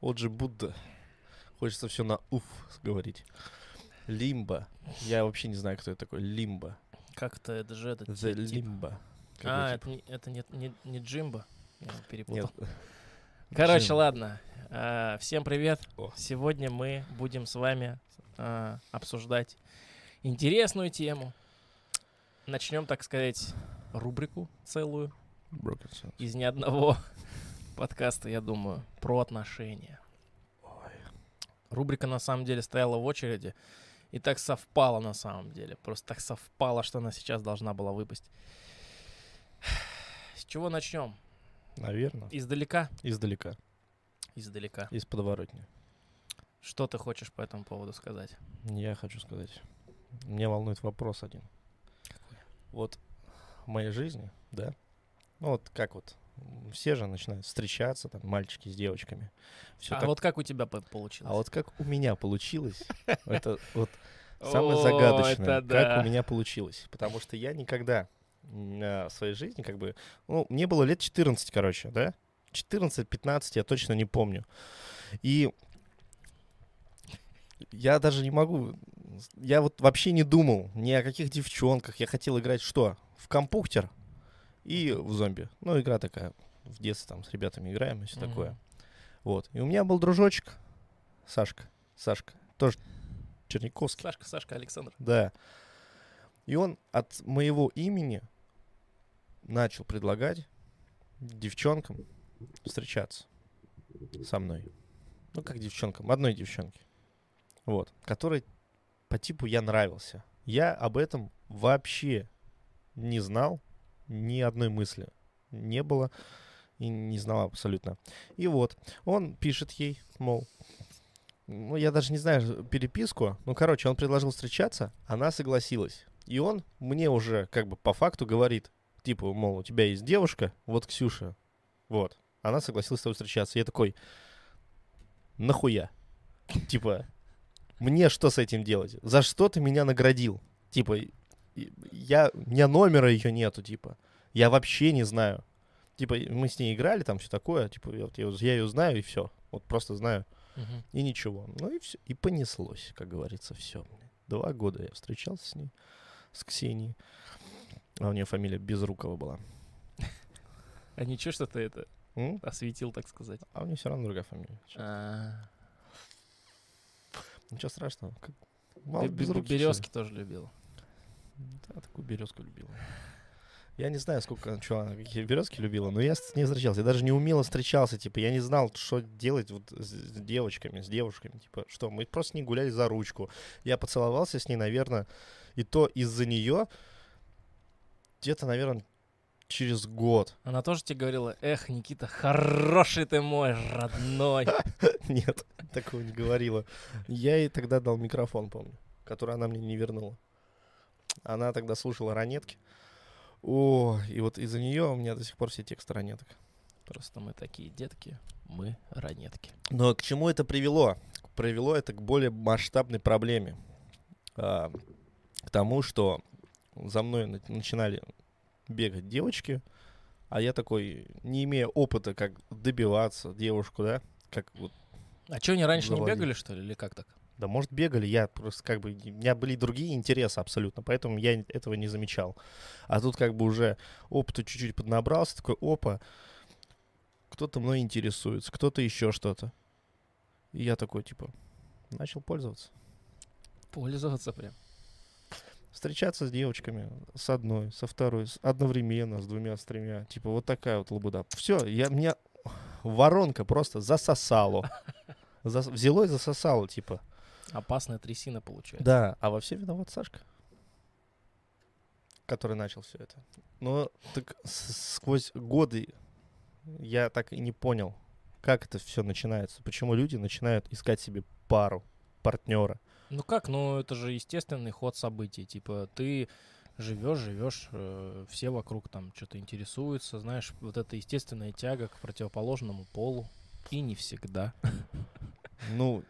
Вот же Будда. Хочется все на уф говорить. Лимба. Я вообще не знаю, кто это такой. Лимба. Как-то это же этот... The Limbo. А, это не Джимбо. Я перепутал. Нет. Короче, Джимбо. Ладно. Всем привет. О. Сегодня мы будем с вами обсуждать интересную тему. Начнем, так сказать, рубрику целую. Broken Sense. Из ни одного подкаста, я думаю, про отношения. Ой. Рубрика, на самом деле, стояла в очереди. И так совпало, на самом деле. Просто так совпало, что она сейчас должна была выпасть. С чего начнем? Наверное. Издалека? Издалека. Издалека. Из подворотни. Что ты хочешь по этому поводу сказать? Я хочу сказать. Меня волнует вопрос один. Какой? Вот в моей жизни, да? Ну вот как вот? Все же начинают встречаться, там, мальчики с девочками. Все а так... вот как у тебя получилось? А вот как у меня получилось, это вот самое загадочное, как у меня получилось. Потому что я никогда в своей жизни, как бы, ну, мне было лет 14, короче, да? 14-15, я точно не помню. И я даже не могу, я вот вообще не думал ни о каких девчонках. Я хотел играть что? В компьютер? И в зомби. Ну, игра такая. В детстве там с ребятами играем и все такое. Вот. И у меня был дружочек. Сашка. Тоже Черняковский. Сашка Александр. Да. И он от моего имени начал предлагать девчонкам встречаться со мной. Ну, как девчонкам. Одной девчонке. Вот. Которой по типу я нравился. Я об этом вообще не знал. Ни одной мысли не было и не знала абсолютно. И вот, он пишет ей, мол, ну, я даже не знаю переписку. Ну, короче, он предложил встречаться, она согласилась. И он мне уже как бы по факту говорит, типа, мол, у тебя есть девушка, вот Ксюша, вот, она согласилась с тобой встречаться. Я такой, нахуя? Типа, мне что с этим делать? За что ты меня наградил? Типа... у меня номера ее нету, типа. Я вообще не знаю. Типа, мы с ней играли, там все такое. Типа, я ее знаю, и все. Вот просто знаю. И ничего. Ну и все. И понеслось, как говорится, все. 2 года я встречался с ней, с Ксенией. А у нее фамилия Безрукова была. А ничего, что ты это осветил, так сказать? А у нее все равно другая фамилия. Ничего страшного. Березки тоже любила. Да, такую березку любила. Я не знаю, сколько она какие березки любила, но я с ней встречался. Я даже не умело встречался, типа, я не знал, что делать вот с девушками. Типа, что, мы просто не гуляли за ручку. Я поцеловался с ней, наверное, и то из-за нее где-то, наверное, через год. Она тоже тебе говорила, эх, Никита, хороший ты мой, родной. Нет, такого не говорила. Я ей тогда дал микрофон, помню, который она мне не вернула. Она тогда слушала «Ранетки». О, и вот из-за нее у меня до сих пор все тексты «Ранеток». Просто мы такие детки, мы «Ранетки». Но к чему это привело? Привело это к более масштабной проблеме. К тому, что за мной начинали бегать девочки, а я такой, не имея опыта, как добиваться девушку, да? Как вот. А что, они раньше завладеть. Не бегали, что ли, или как так? Да, может, бегали, я просто как бы... У меня были другие интересы абсолютно, поэтому я этого не замечал. А тут как бы уже опыта чуть-чуть поднабрался, такой, опа, кто-то мной интересуется, кто-то еще что-то. И я такой, типа, начал пользоваться. Пользоваться прям? Встречаться с девочками, с одной, со второй, одновременно, с двумя, с тремя. Типа, вот такая вот лабуда. Все, меня воронка просто засосала. Взяло и засосало, типа. Опасная трясина получается. Да, а во все виноват Сашка, который начал все это. Но так сквозь годы я так и не понял, как это все начинается, почему люди начинают искать себе пару, партнера. Ну как, ну это же естественный ход событий, типа ты живешь, все вокруг там что-то интересуются, знаешь, вот это естественная тяга к противоположному полу, и не всегда. Ну,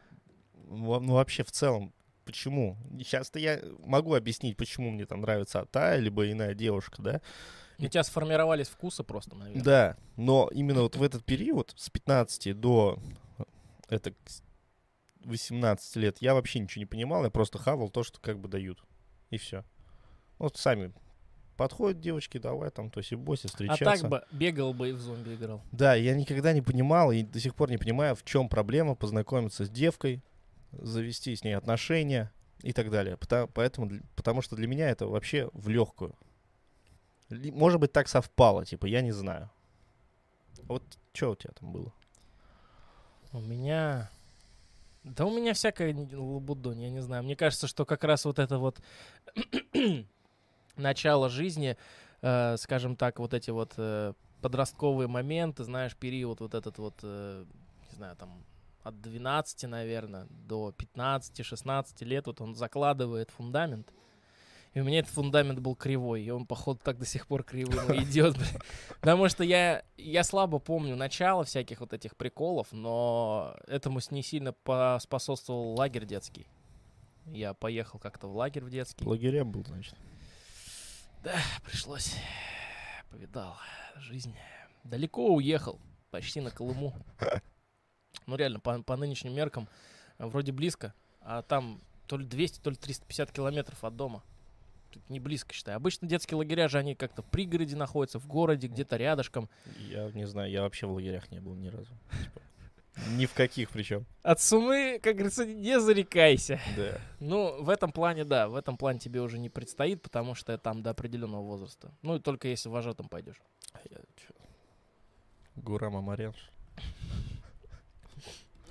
вообще, в целом, почему? Сейчас-то я могу объяснить, почему мне там нравится та, либо иная девушка, да? У тебя сформировались вкусы просто, наверное. Да, но именно вот в этот период, с 15 до это 18 лет, я вообще ничего не понимал, я просто хавал то, что как бы дают. И все. Вот сами подходят девочки, давай там тоси-боси встречаться. А так бы бегал бы и в зомби играл. Да, я никогда не понимал и до сих пор не понимаю, в чем проблема познакомиться с девкой, завести с ней отношения и так далее. Потому что для меня это вообще в легкую. Может быть, так совпало, типа, я не знаю. Вот что у тебя там было? У меня... Да у меня всякая лабудонь, я не знаю. Мне кажется, что как раз вот это вот начало жизни, скажем так, вот эти вот подростковые моменты, знаешь, период вот этот вот, не знаю, там от 12, наверное, до 15-16 лет, вот он закладывает фундамент. И у меня этот фундамент был кривой, и он, походу, так до сих пор кривым идет. Потому что я слабо помню начало всяких вот этих приколов, но этому не сильно поспособствовал лагерь детский. Я поехал как-то в лагерь в детский. Лагерем был, значит. Да, пришлось. Повидал жизнь. Далеко уехал, почти на Колыму. Ну, реально, по нынешним меркам вроде близко, а там то ли 200, то ли 350 километров от дома. Не близко, считай. Обычно детские лагеря же, они как-то в пригороде находятся, в городе, где-то рядышком. Я не знаю, я вообще в лагерях не был ни разу. Ни в каких причем. От сумы, как говорится, не зарекайся. Да. Ну, в этом плане, да, в этом плане тебе уже не предстоит, потому что там до определенного возраста. Ну, и только если вожатым пойдешь. Гурам Амарян.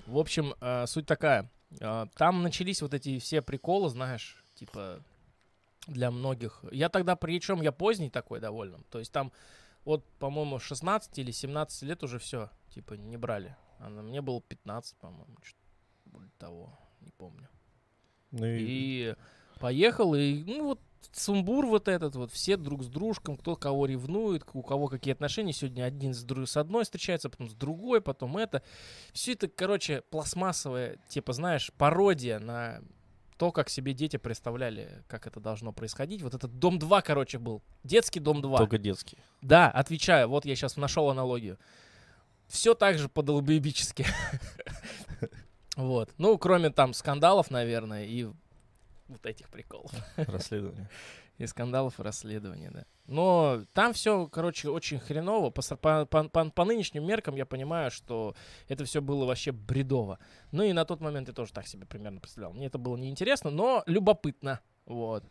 В общем, суть такая. Там начались вот эти все приколы, знаешь, типа... Для многих. Я тогда, причем я поздний такой довольно. То есть там вот, по-моему, 16 или 17 лет уже все, типа, не брали. А мне было 15, по-моему, более того, не помню. Ну и поехал, и, ну, вот сумбур вот этот, вот все друг с дружком, кто кого ревнует, у кого какие отношения. Сегодня один с одной встречается, потом с другой, потом это. Все это, короче, пластмассовая, типа, знаешь, пародия на... То, как себе дети представляли, как это должно происходить. Вот этот Дом 2, короче, был. Детский Дом 2. Только детский. Да, отвечаю. Вот я сейчас нашел аналогию. Все так же по-долбоебически. Вот. Ну, кроме там скандалов, наверное, и вот этих приколов. Расследования. И скандалов, и расследования, да. Но там все, короче, очень хреново. По нынешним меркам я понимаю, что это все было вообще бредово. Ну и на тот момент я тоже так себе примерно представлял. Мне это было неинтересно, но любопытно. Вот.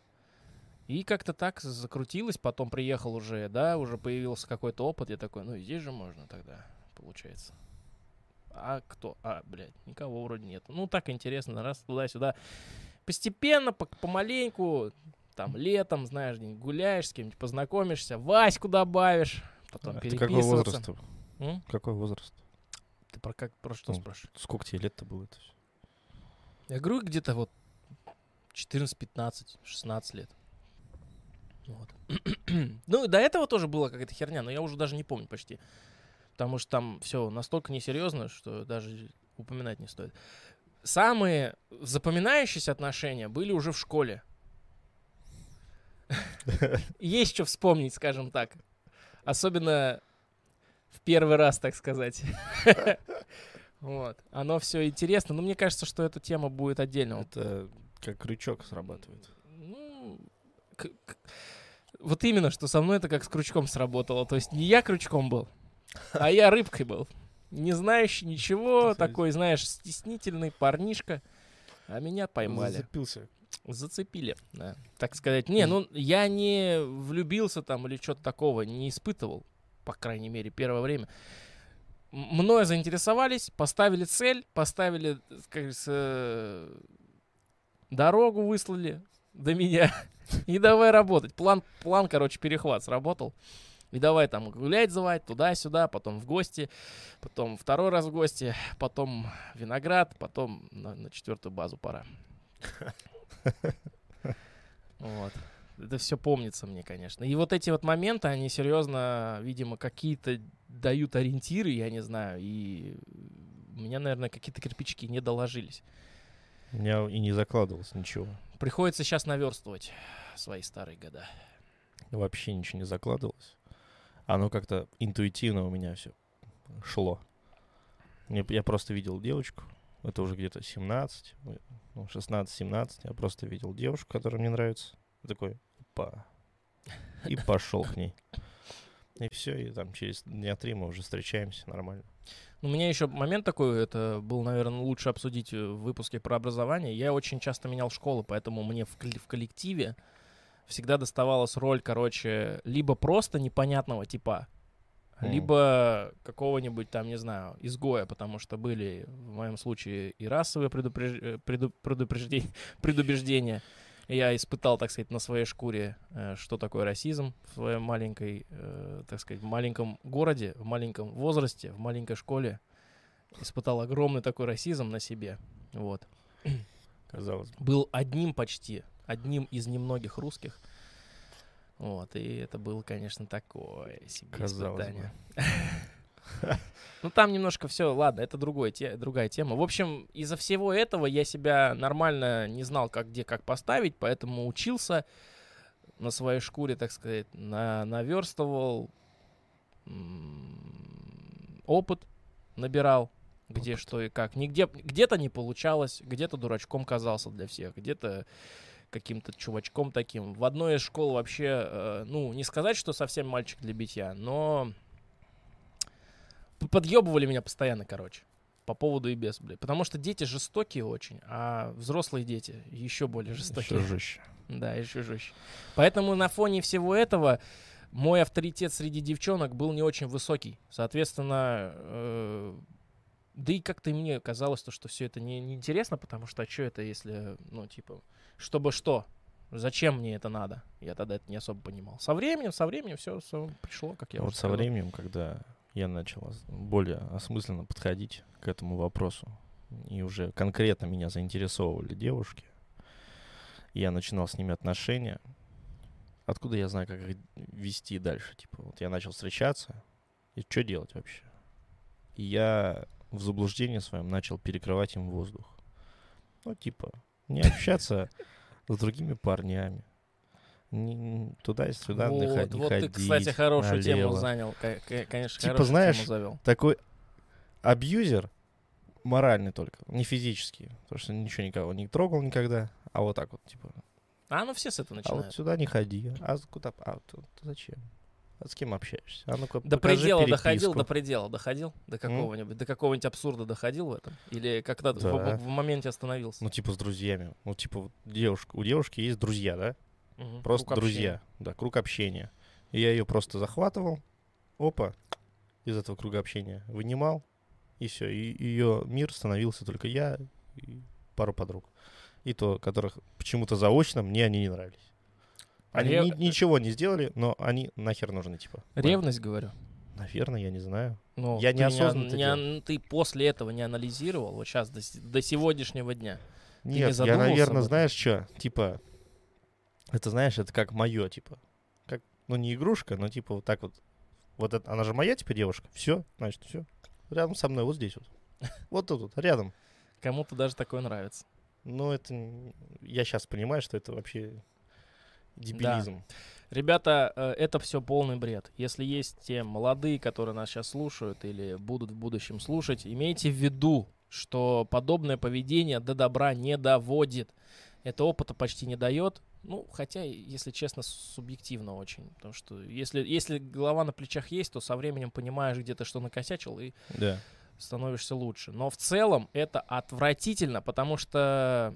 И как-то так закрутилось. Потом приехал уже, да, уже появился какой-то опыт. Я такой, ну и здесь же можно тогда, получается. А кто? А, блядь, никого вроде нет. Ну так интересно, раз туда-сюда. Постепенно, помаленьку... Там летом, знаешь, гуляешь, с кем-нибудь познакомишься, Ваську добавишь, потом переписываться. Какой возраст? Какой возраст? Ты про что спрашиваешь? Сколько тебе лет-то было? Это все? Я говорю, где-то вот 14, 15, 16 лет. Вот. Ну, и до этого тоже была какая-то херня, но я уже даже не помню почти. Потому что там все настолько несерьезно, что даже упоминать не стоит. Самые запоминающиеся отношения были уже в школе. Есть что вспомнить, скажем так. Особенно в первый раз, так сказать. Вот. Оно все интересно. Но мне кажется, что эта тема будет отдельно. Это как крючок срабатывает. Ну, вот именно, что со мной это как с крючком сработало. То есть не я крючком был, а я рыбкой был. Не знающий ничего, такой, знаешь, стеснительный парнишка. А меня поймали. Зацепился. Зацепили, да, так сказать. Не, ну, я не влюбился там или что-то такого не испытывал, по крайней мере, первое время. Мною заинтересовались, поставили цель, поставили, как говорится, дорогу выслали до меня. И давай работать. План, короче, перехват сработал. И давай там гулять звать, туда-сюда, потом в гости, потом второй раз в гости, потом виноград, потом на четвертую базу пора. Вот. Это все помнится мне, конечно. И вот эти вот моменты, они серьезно, видимо, какие-то дают ориентиры, я не знаю. И у меня, наверное, какие-то кирпичики не доложились. У меня и не закладывалось ничего. Приходится сейчас наверстывать свои старые года. Вообще ничего не закладывалось. Оно как-то интуитивно у меня все шло. Я просто видел девочку, это уже где-то 17, ну, 16-17, я просто видел девушку, которая мне нравится, я такой, опа, и пошел к ней. И все, и там через дня 3 мы уже встречаемся нормально. У меня еще момент такой, это был, наверное, лучше обсудить в выпуске про образование. Я очень часто менял школу, поэтому мне в коллективе всегда доставалась роль, короче, либо просто непонятного типа, либо какого-нибудь там, не знаю, изгоя, потому что были в моем случае и расовые предубеждения. Я испытал, так сказать, на своей шкуре, что такое расизм в своем маленькой, так сказать, в маленьком городе, в маленьком возрасте, в маленькой школе. Испытал огромный такой расизм на себе. Вот. Казалось бы. Был одним почти, одним из немногих русских. Вот, и это было, конечно, такое себе испытание. Ну, там немножко все, ладно, это другая тема. В общем, из-за всего этого я себя нормально не знал, как где, как поставить, поэтому учился на своей шкуре, так сказать, наверстывал опыт, набирал, где что и как. Где-то не получалось, где-то дурачком казался для всех, где-то каким-то чувачком таким. В одной из школ вообще, ну, не сказать, что совсем мальчик для битья, но... Подъебывали меня постоянно, короче, по поводу и без, блядь. Потому что дети жестокие очень, а взрослые дети еще более жестокие. Еще жестче. Да, еще жестче. Поэтому на фоне всего этого мой авторитет среди девчонок был не очень высокий. Соответственно, да и как-то мне казалось, что все это неинтересно, потому что а что это, если, ну, типа, чтобы что? Зачем мне это надо? Я тогда это не особо понимал. Со временем все пришло, как я вот уже сказал. Вот со временем, когда... Я начал более осмысленно подходить к этому вопросу. И уже конкретно меня заинтересовывали девушки. Я начинал с ними отношения. Откуда я знаю, как их вести дальше? Типа, вот я начал встречаться. И что делать вообще? И я в заблуждении своем начал перекрывать им воздух. Ну, типа, не общаться с другими парнями. Туда и сюда вот, не ходить. Ты, кстати, хорошую налево. Тему занял. Конечно, типа, знаешь, такой абьюзер моральный только, не физический. Потому что ничего никого не трогал никогда. А вот так вот, типа. А, ну все с этого начинают. А вот сюда не ходи. А куда? А зачем? А с кем общаешься? А ну-ка, до предела переписку. доходил? До какого-нибудь абсурда доходил в этом? Или когда-то да. в моменте остановился? Ну, типа, с друзьями. Ну, типа, вот у девушки есть друзья, да? Угу. Просто круг друзья, общения. Да, круг общения. И я ее просто захватывал, опа, из этого круга общения вынимал, и все. И ее мир становился только я и пару подруг. И то, которых почему-то заочно мне они не нравились. Они ничего не сделали, но они нахер нужны, типа. Ревность, говорю. Наверное, я не знаю. Но я неосознанно ты после этого не анализировал, вот сейчас, до сегодняшнего дня. Нет, я, наверное, знаешь что, типа... Это, знаешь, это как мое, типа. Как, ну, не игрушка, но типа вот так вот. Вот это, она же моя, типа, девушка. Все, значит, все. Рядом со мной, вот здесь вот. Вот тут вот, рядом. Кому-то даже такое нравится. Ну, это... Я сейчас понимаю, что это вообще дебилизм. Да. Ребята, это все полный бред. Если есть те молодые, которые нас сейчас слушают или будут в будущем слушать, имейте в виду, что подобное поведение до добра не доводит. Это опыта почти не дает. Ну, хотя, если честно, субъективно очень. Потому что если голова на плечах есть, то со временем понимаешь, где ты что накосячил, и да. становишься лучше. Но в целом это отвратительно, потому что...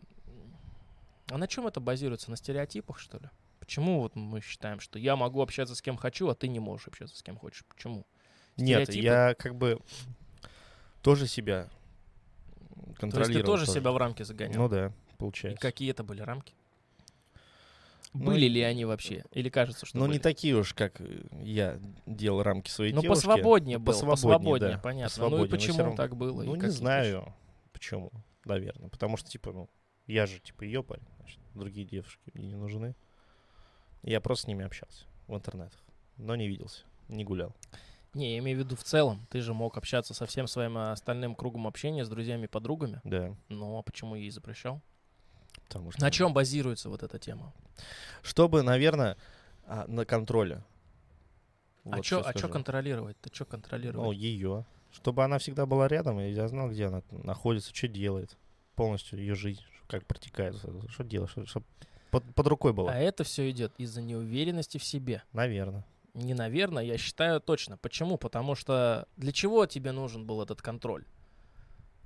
А на чем это базируется? На стереотипах, что ли? Почему вот мы считаем, что я могу общаться с кем хочу, а ты не можешь общаться с кем хочешь? Почему? Стереотипы? Нет, я как бы тоже себя контролировал. То есть ты тоже себя в рамки загонял? Ну да, получается. И какие это были рамки? Были ли они вообще? Или кажется, что были? Не такие уж, как я делал рамки своей девушки. Но посвободнее было. Посвободнее, да. Понятно. Посвободнее. Ну и почему так было? Ну не знаю, почему, наверное. Потому что, типа, ну, я же, типа, ее парень. Значит, другие девушки мне не нужны. Я просто с ними общался в интернетах. Но не виделся, не гулял. Не, я имею в виду в целом. Ты же мог общаться со всем своим остальным кругом общения, с друзьями и подругами. Да. Ну, а почему ей запрещал? На чем базируется вот эта тема? Чтобы, наверное, на контроле. Вот, а что контролировать? Ну, ее. Чтобы она всегда была рядом, и я знал, где она находится, что делает. Полностью ее жизнь, как протекает, что делать, чтобы под рукой было. А это все идет из-за неуверенности в себе. Наверное. Не наверное, я считаю точно. Почему? Потому что для чего тебе нужен был этот контроль?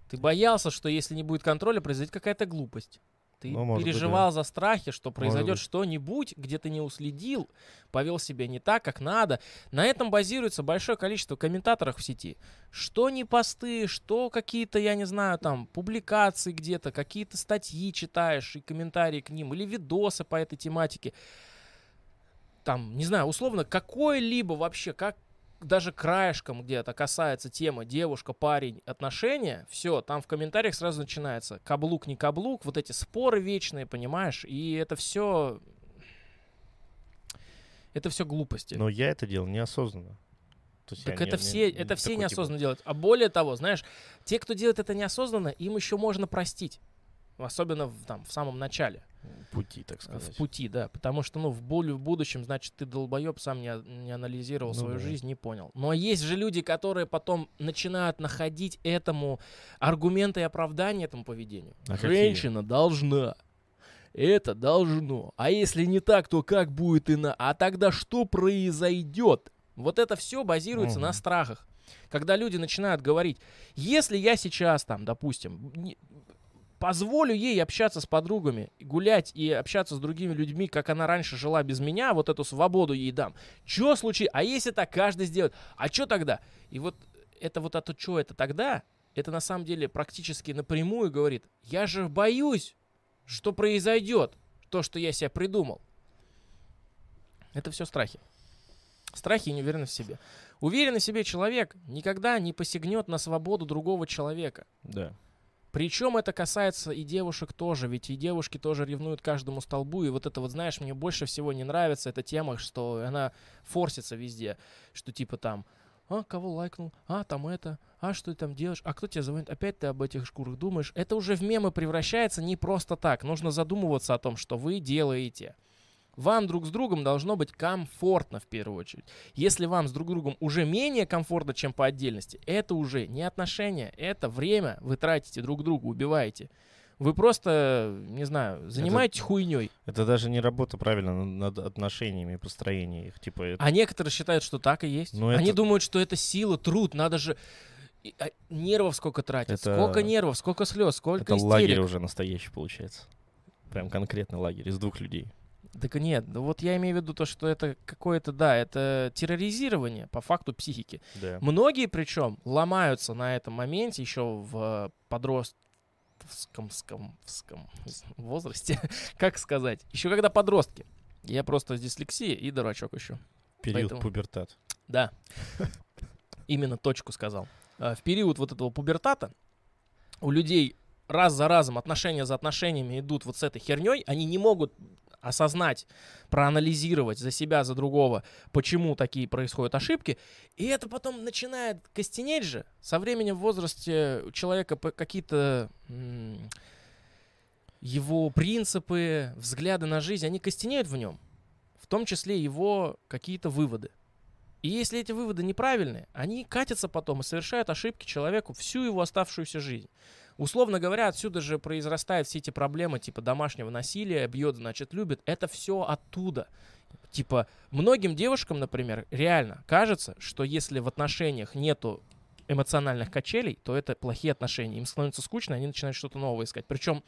Ты боялся, что если не будет контроля, произойдет какая-то глупость. Ты переживал за страхи, что произойдет что-нибудь, где ты не уследил, повел себя не так, как надо. На этом базируется большое количество комментаторов в сети. Что не посты, что какие-то, я не знаю, там, публикации где-то, какие-то статьи читаешь и комментарии к ним, или видосы по этой тематике. Там, не знаю, условно, какое-либо вообще, как даже краешком где-то касается темы девушка, парень, отношения, все, там в комментариях сразу начинается каблук, не каблук, вот эти споры вечные, понимаешь, и это все глупости. Но я это делал неосознанно. Так это все неосознанно делают. А более того, знаешь, те, кто делает это неосознанно, им еще можно простить. Особенно в самом начале. В пути, так сказать. В пути, да. Потому что, ну, в боли в будущем, значит, ты долбоеб, сам не анализировал свою жизнь, не понял. Но есть же люди, которые потом начинают находить этому аргументы и оправдания этому поведению. А женщина какие? Должна. Это должно. А если не так, то как будет иначе? А тогда что произойдет? Вот это все базируется на страхах. Когда люди начинают говорить, если я сейчас, там, допустим... позволю ей общаться с подругами, гулять и общаться с другими людьми, как она раньше жила без меня, вот эту свободу ей дам. Чё случится? А если так каждый сделает? А чё тогда? И вот это вот, а то чё это тогда? Это на самом деле практически напрямую говорит, я же боюсь, что произойдет то, что я себе придумал. Это все страхи. Страхи и неуверенность в себе. Уверенный в себе человек никогда не посягнет на свободу другого человека. Да. Причем это касается и девушек тоже, ведь и девушки тоже ревнуют каждому столбу. И вот это вот, знаешь, мне больше всего не нравится эта тема, что она форсится везде, что типа там, а, кого лайкнул, а, там это, а, что ты там делаешь, а, кто тебе звонит, опять ты об этих шкурах думаешь. Это уже в мемы превращается не просто так, нужно задумываться о том, что вы делаете. Вам друг с другом должно быть комфортно в первую очередь. Если вам с друг другом уже менее комфортно, чем по отдельности, это уже не отношения, это время вы тратите друг другу, убиваете. Вы просто, не знаю, занимаетесь хуйней. Это даже не работа, правильно, над отношениями, построением их. Типа это... А некоторые считают, что так и есть. Но они думают, что это сила, труд, надо же... Нервов сколько тратить, это... сколько нервов, сколько слез, сколько истерик. Это лагерь уже настоящий получается. Прям конкретный лагерь из двух людей. Так нет, вот я имею в виду то, что это какое-то, да, это терроризирование по факту психики. Да. Многие причем ломаются на этом моменте еще в подростковском возрасте, как сказать, еще когда подростки. Я просто с дислексией и дурачок еще. Период пубертат. Да, именно точку сказал. В период вот этого пубертата у людей раз за разом, отношения за отношениями идут вот с этой херней, они не могут... осознать, проанализировать за себя, за другого, почему такие происходят ошибки. И это потом начинает костенеть же. Со временем в возрасте у человека какие-то его принципы, взгляды на жизнь, они костенеют в нем. В том числе его какие-то выводы. И если эти выводы неправильные, они катятся потом и совершают ошибки человеку всю его оставшуюся жизнь. Условно говоря, отсюда же произрастают все эти проблемы, типа домашнего насилия, бьет, значит, любит. Это все оттуда. Типа, многим девушкам, например, реально кажется, что если в отношениях нету эмоциональных качелей, то это плохие отношения. Им становится скучно, они начинают что-то новое искать. Причем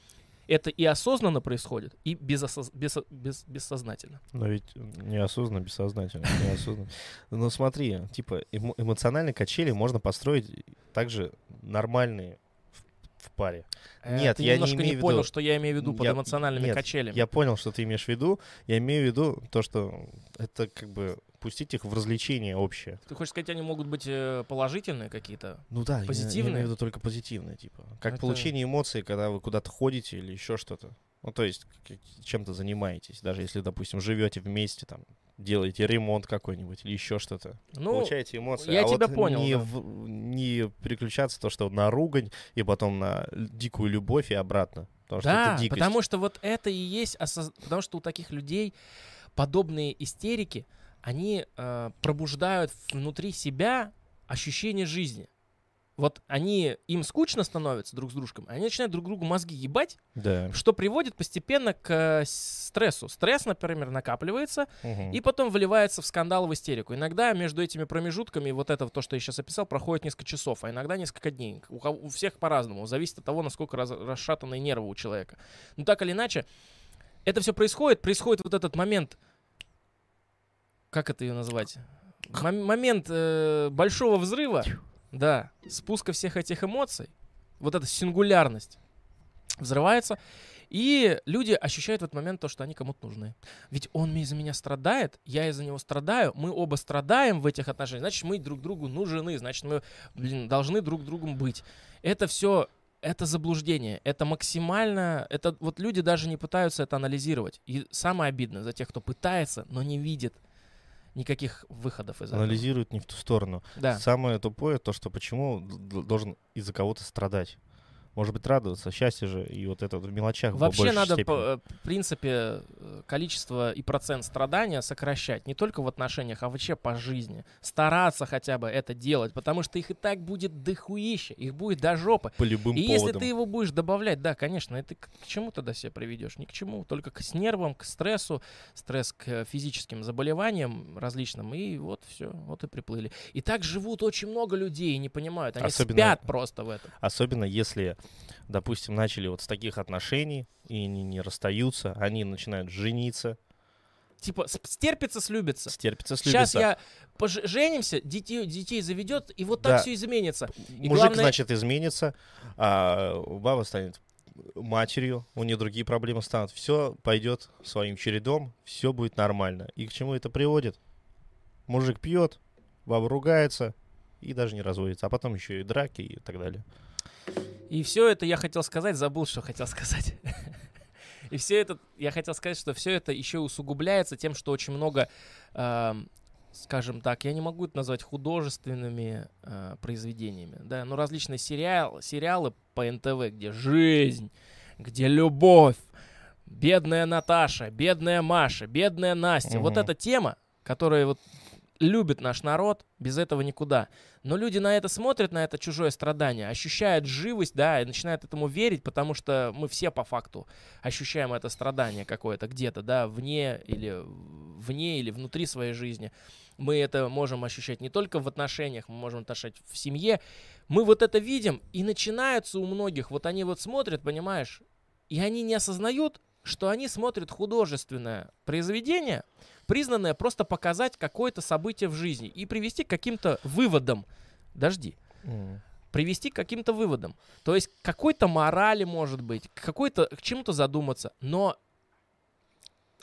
это и осознанно происходит, и бессознательно. Но ведь неосознанно, бессознательно, неосознанно. Но смотри, типа, эмоциональные качели можно построить также нормальные в паре. Нет, ты я немножко не понял, что я имею в виду под эмоциональными качелями. Я понял, что ты имеешь в виду. Я имею в виду то, что это как бы пустить их в развлечение общее. Ты хочешь сказать, они могут быть положительные какие-то? Ну да, позитивные? Я имею в виду только позитивные, типа. Как это... получение эмоций, когда вы куда-то ходите или еще что-то. Ну то есть чем-то занимаетесь. Даже если, допустим, живете вместе, там, делаете ремонт какой-нибудь или еще что-то. Ну, получаете эмоции. Я тебя вот понял. Не переключаться то, что на ругань и потом на дикую любовь и обратно. Потому что это дикость. Потому что вот это и есть... Потому что у таких людей подобные истерики, они пробуждают внутри себя ощущение жизни. вот они, им скучно становится друг с дружком, они начинают друг другу мозги ебать, да, что приводит постепенно к стрессу. Стресс, например, накапливается, угу, и потом выливается в скандал, в истерику. Иногда между этими промежутками, вот это то, что я сейчас описал, проходит несколько часов, а иногда несколько дней. У всех по-разному, зависит от того, насколько расшатанные нервы у человека. Но так или иначе, это все происходит, происходит вот этот момент, как это ее назвать? Момент большого взрыва. Да, спуска всех этих эмоций, вот эта сингулярность взрывается, и люди ощущают в этот момент то, что они кому-то нужны. Ведь он из-за меня страдает, я из-за него страдаю, мы оба страдаем в этих отношениях, значит, мы друг другу нужны, значит, мы, должны друг другом быть. Это все... Это заблуждение, это максимально... Это вот люди даже не пытаются это анализировать. И самое обидное за тех, кто пытается, но не видит никаких выходов из этого. Анализируют не в ту сторону. Да. Самое тупое то, что почему должен из-за кого-то страдать. Может быть, радоваться, счастье же, и вот это в мелочах. Вообще надо, в принципе, количество и процент страдания сокращать. Не только в отношениях, а вообще по жизни. Стараться хотя бы это делать, потому что их и так будет дохуище, их будет до жопы. По любым поводам. И если ты его будешь добавлять, да, конечно, и ты к чему тогда себя приведешь? Ни к чему, только к нервам, к стрессу, стресс к физическим заболеваниям различным, и вот все, вот и приплыли. И так живут очень много людей, не понимают, они спят просто в этом. Особенно если... Допустим, начали вот с таких отношений, и они не расстаются, они начинают жениться. Типа стерпится, слюбится. Стерпится, слюбится. Сейчас я поженимся, детей заведет, и вот так да, все изменится. И мужик, главное... значит, изменится, а баба станет матерью, у нее другие проблемы станут. Все пойдет своим чередом, все будет нормально. И к чему это приводит? Мужик пьет, баба ругается и даже не разводится. А потом еще и драки и так далее. И все это я хотел сказать, забыл, что хотел сказать. И все это, я хотел сказать, что все это еще усугубляется тем, что очень много, скажем так, я не могу это назвать художественными произведениями, да, но различные сериалы по НТВ, где жизнь, где любовь, бедная Наташа, бедная Маша, бедная Настя. Угу. Вот эта тема, которая вот... Любит наш народ, без этого никуда. Но люди на это смотрят, на это чужое страдание, ощущают живость, да, и начинают этому верить, потому что мы все по факту ощущаем это страдание какое-то где-то, да, вне или внутри своей жизни. Мы это можем ощущать не только в отношениях, мы можем ощущать в семье. Мы вот это видим, и начинаются у многих, вот они вот смотрят, понимаешь, и они не осознают, что они смотрят художественное произведение, признанное просто показать какое-то событие в жизни и привести к каким-то выводам. Привести к каким-то выводам. То есть к какой-то морали, может быть, к чему-то задуматься. Но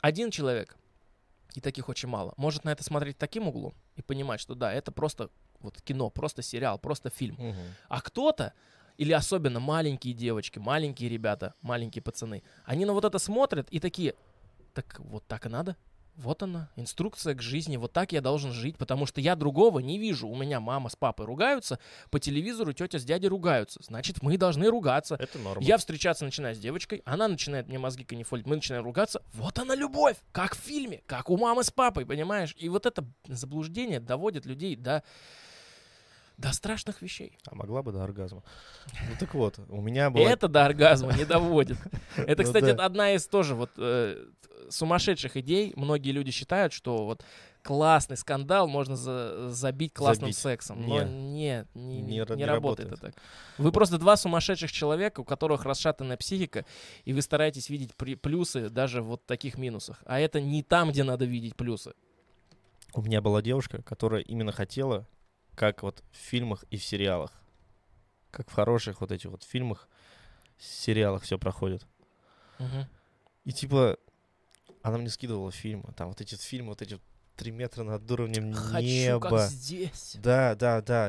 один человек, и таких очень мало, может на это смотреть таким углом и понимать, что да, это просто вот кино, просто сериал, просто фильм. Угу. А кто-то, или особенно маленькие девочки, маленькие ребята, маленькие пацаны, они на вот это смотрят и такие, так вот так и надо, вот она, инструкция к жизни, вот так я должен жить, потому что я другого не вижу. У меня мама с папой ругаются, по телевизору тетя с дядей ругаются, значит, мы должны ругаться. Это норма. Я встречаться начинаю с девочкой, она начинает мне мозги канифолить, мы начинаем ругаться, вот она любовь, как в фильме, как у мамы с папой, понимаешь? И вот это заблуждение доводит людей до страшных вещей. А могла бы до оргазма. Ну так вот, у меня было... Это до оргазма не доводит. Это, кстати, одна из тоже вот сумасшедших идей. Многие люди считают, что вот классный скандал можно забить классным сексом. Но нет, не работает это так. Вы просто два сумасшедших человека, у которых расшатанная психика, и вы стараетесь видеть плюсы даже в вот таких минусах. А это не там, где надо видеть плюсы. У меня была девушка, которая именно хотела... Как вот в фильмах и в сериалах. Как в хороших вот этих вот фильмах, сериалах все проходит. Угу. И типа, она мне скидывала фильмы. Там вот эти фильмы, вот эти 3 метра над уровнем неба. Хочу, как здесь. Да.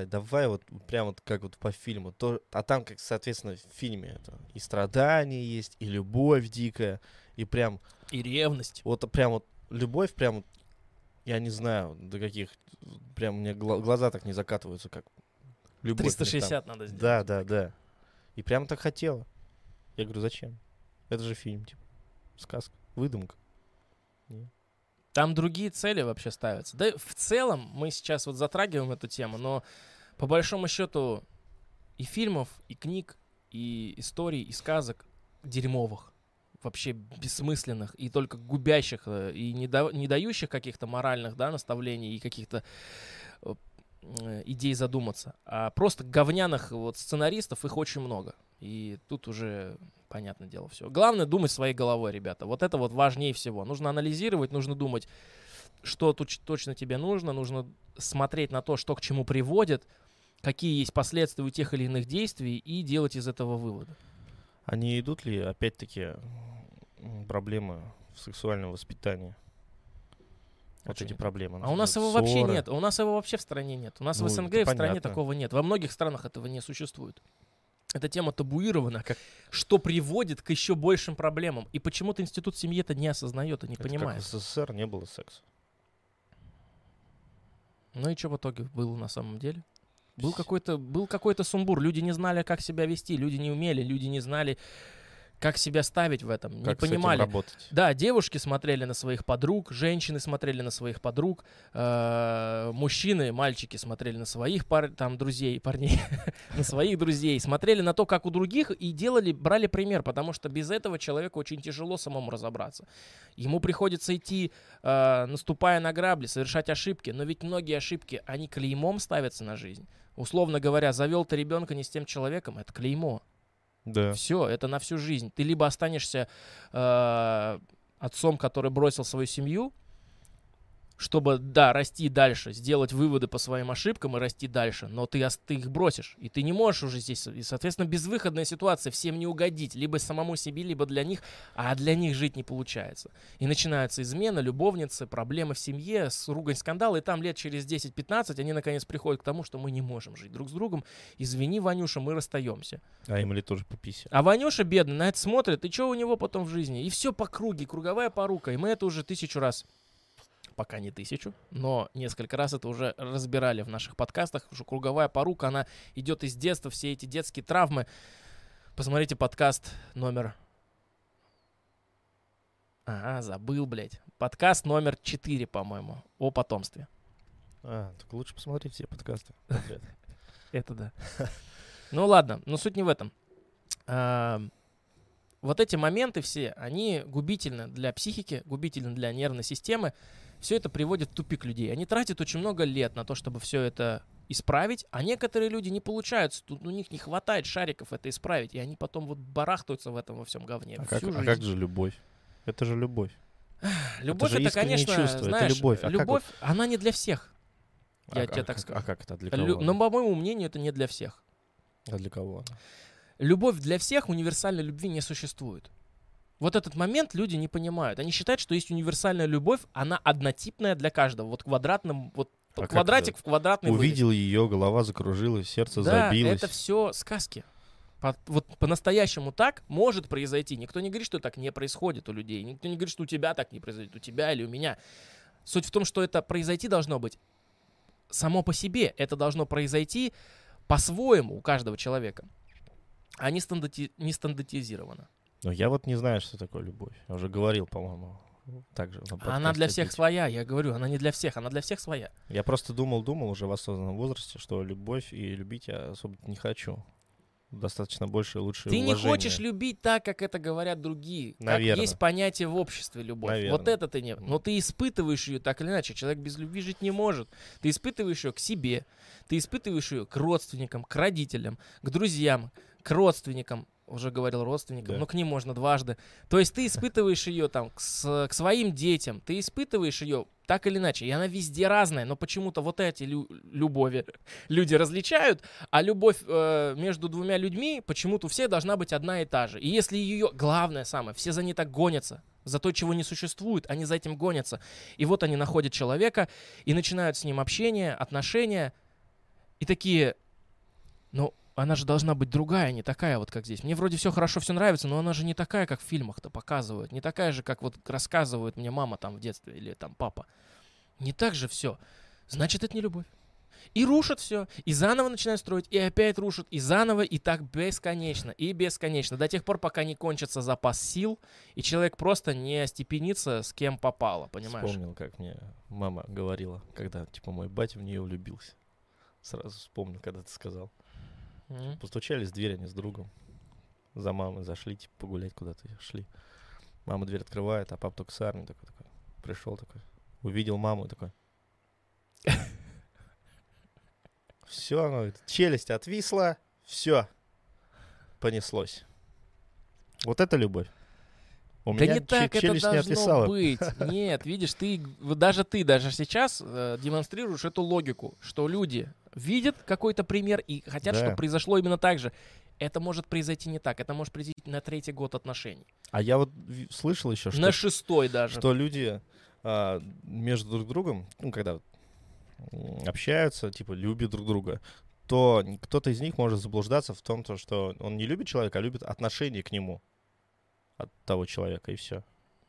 Давай вот прям вот как вот по фильму. А там, как, соответственно, в фильме это и страдания есть, и любовь дикая, и прям... И ревность. Вот прям вот любовь прям... Я не знаю, до каких... Прям у меня глаза так не закатываются, как... Любовь 360 надо сделать. Да. И прям так хотела. Я говорю, зачем? Это же фильм, типа. Сказка. Выдумка. Там другие цели вообще ставятся. Да в целом мы сейчас вот затрагиваем эту тему, но по большому счету и фильмов, и книг, и историй, и сказок дерьмовых, вообще бессмысленных и только губящих, и не дающих каких-то моральных, да, наставлений и каких-то идей задуматься. А просто говняных вот сценаристов, их очень много. И тут уже, понятное дело, все. Главное думать своей головой, ребята. Вот это вот важнее всего. Нужно анализировать, нужно думать, что тут точно тебе нужно. Нужно смотреть на то, что к чему приводит, какие есть последствия у тех или иных действий, и делать из этого выводы. А не идут ли, опять-таки, проблемы в сексуальном воспитании? Вот эти проблемы. А у нас его вообще нет. У нас его вообще в стране нет. У нас в СНГ и в стране такого нет. Во многих странах этого не существует. Эта тема табуирована, как, что приводит к еще большим проблемам. И почему-то институт семьи это не осознает и не понимает. Как в СССР не было секса. Ну и что в итоге было на самом деле? Был какой-то сумбур. Люди не знали, как себя вести. Люди не умели. Люди не знали, как себя ставить в этом. Как не понимали. С этим работать. Да, девушки смотрели на своих подруг. Женщины смотрели на своих подруг. Мужчины, мальчики смотрели на своих друзей, на своих друзей. Смотрели на то, как у других, и брали пример. Потому что без этого человеку очень тяжело самому разобраться. Ему приходится идти, наступая на грабли, совершать ошибки. Но ведь многие ошибки, они клеймом ставятся на жизнь. Условно говоря, завел ты ребенка не с тем человеком, это клеймо. Да. Все, это на всю жизнь. Ты либо останешься отцом, который бросил свою семью, чтобы, да, расти дальше, сделать выводы по своим ошибкам и расти дальше, но ты их бросишь, и ты не можешь уже здесь. И, соответственно, безвыходная ситуация, всем не угодить, либо самому себе, либо для них, а для них жить не получается. И начинаются измены, любовницы, проблемы в семье, ругань, скандалы, и там лет через 10-15 они, наконец, приходят к тому, что мы не можем жить друг с другом, извини, Ванюша, мы расстаемся. А им ли тоже по писе? А Ванюша, бедный, на это смотрит, и что у него потом в жизни? И все по круге, круговая порука, и мы это уже 1000 раз... Пока не 1000, но несколько раз это уже разбирали в наших подкастах. Уже круговая порука, она идет из детства, все эти детские травмы. Посмотрите подкаст номер... Ага, забыл, блядь. Подкаст номер 4, по-моему, о потомстве. А, так лучше посмотреть все подкасты. Это да. Ну ладно, но суть не в этом. Вот эти моменты все, они губительны для психики, губительны для нервной системы. Все это приводит в тупик людей. Они тратят очень много лет на то, чтобы все это исправить, а некоторые люди не получаются. Тут у них не хватает шариков это исправить, и они потом вот барахтаются в этом во всем говне. А как же любовь? Это же любовь. Любовь это конечно, чувство, знаешь, это любовь. Любовь, она не для всех. Я тебе так скажу. А как это для кого? Но, по моему мнению, это не для всех. А для кого? Любовь для всех, универсальной любви не существует. Вот этот момент люди не понимают. Они считают, что есть универсальная любовь, она однотипная для каждого. Вот квадратным, вот а квадратик в квадратный. Увидел ее, голова закружилась, сердце забилось. Это все сказки. Вот по-настоящему так может произойти. Никто не говорит, что так не происходит у людей. Никто не говорит, что у тебя так не произойдет, у тебя или у меня. Суть в том, что это произойти должно быть само по себе. Это должно произойти по-своему у каждого человека. А не стандартизировано. Но я вот не знаю, что такое любовь. Я уже говорил, по-моему, так же. Она для всех своя, я говорю. Она не для всех, она для всех своя. Я просто думал уже в осознанном возрасте, что любовь и любить я особо не хочу. Достаточно больше и лучше уважения. Ты не хочешь любить так, как это говорят другие. Наверное. Как есть понятие в обществе любовь. Наверное. Вот это ты не... Но ты испытываешь ее так или иначе. Человек без любви жить не может. Ты испытываешь ее к себе. Ты испытываешь ее к родственникам, к родителям, к друзьям, к родственникам. Уже говорил родственникам, да. Но к ним можно дважды. То есть ты испытываешь ее там к своим детям. Ты испытываешь ее так или иначе. И она везде разная. Но почему-то вот эти любови люди различают. А любовь между двумя людьми почему-то у всех должна быть одна и та же. И если ее... Главное самое. Все за ней так гонятся. За то, чего не существует. Они за этим гонятся. И вот они находят человека. И начинают с ним общение, отношения. И такие... Ну... Она же должна быть другая, не такая вот, как здесь. Мне вроде все хорошо, все нравится, но она же не такая, как в фильмах-то показывают. Не такая же, как вот рассказывают мне мама там в детстве или там папа. Не так же все. Значит, это не любовь. И рушат все, и заново начинают строить, и опять рушат, и заново, и так бесконечно, и бесконечно. До тех пор, пока не кончится запас сил, и человек просто не остепенится, с кем попало, понимаешь? Вспомнил, как мне мама говорила, когда, типа, мой батя в нее влюбился. Сразу вспомнил, когда ты сказал. Постучались в дверь они с другом. За мамой зашли, типа, погулять куда-то шли. Мама дверь открывает, а папа только с армии такой. Пришел такой, увидел маму и такой. Все, ну, челюсть отвисла, все, понеслось. Вот это любовь. У да меня не так это должно не отвисала. Быть. Нет, видишь, ты даже сейчас демонстрируешь эту логику, что люди видят какой-то пример и хотят, да. чтобы произошло именно так же. Это может произойти не так, это может произойти на 3-й год отношений. А я вот слышал еще, что... На 6-й даже. Что люди между друг другом, ну, когда общаются, типа, любят друг друга, то кто-то из них может заблуждаться в том, что он не любит человека, а любит отношение к нему от того человека, и все.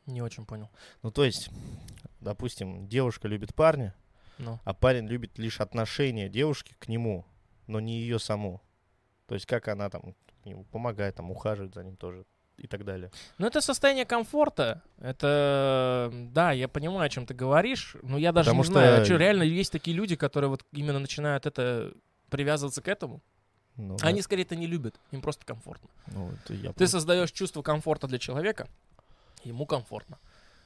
Не очень понял. Ну, то есть, допустим, девушка любит парня, но. А парень любит лишь отношение девушки к нему, но не ее саму. То есть, как она там ему помогает, там, ухаживает за ним тоже и так далее. Ну, это состояние комфорта. Это, да, я понимаю, о чем ты говоришь, но я даже потому не знаю, что реально есть такие люди, которые вот именно начинают это привязываться к этому. Ну, они, да. скорее, это не любят, им просто комфортно. Ну, ты создаешь чувство комфорта для человека, ему комфортно.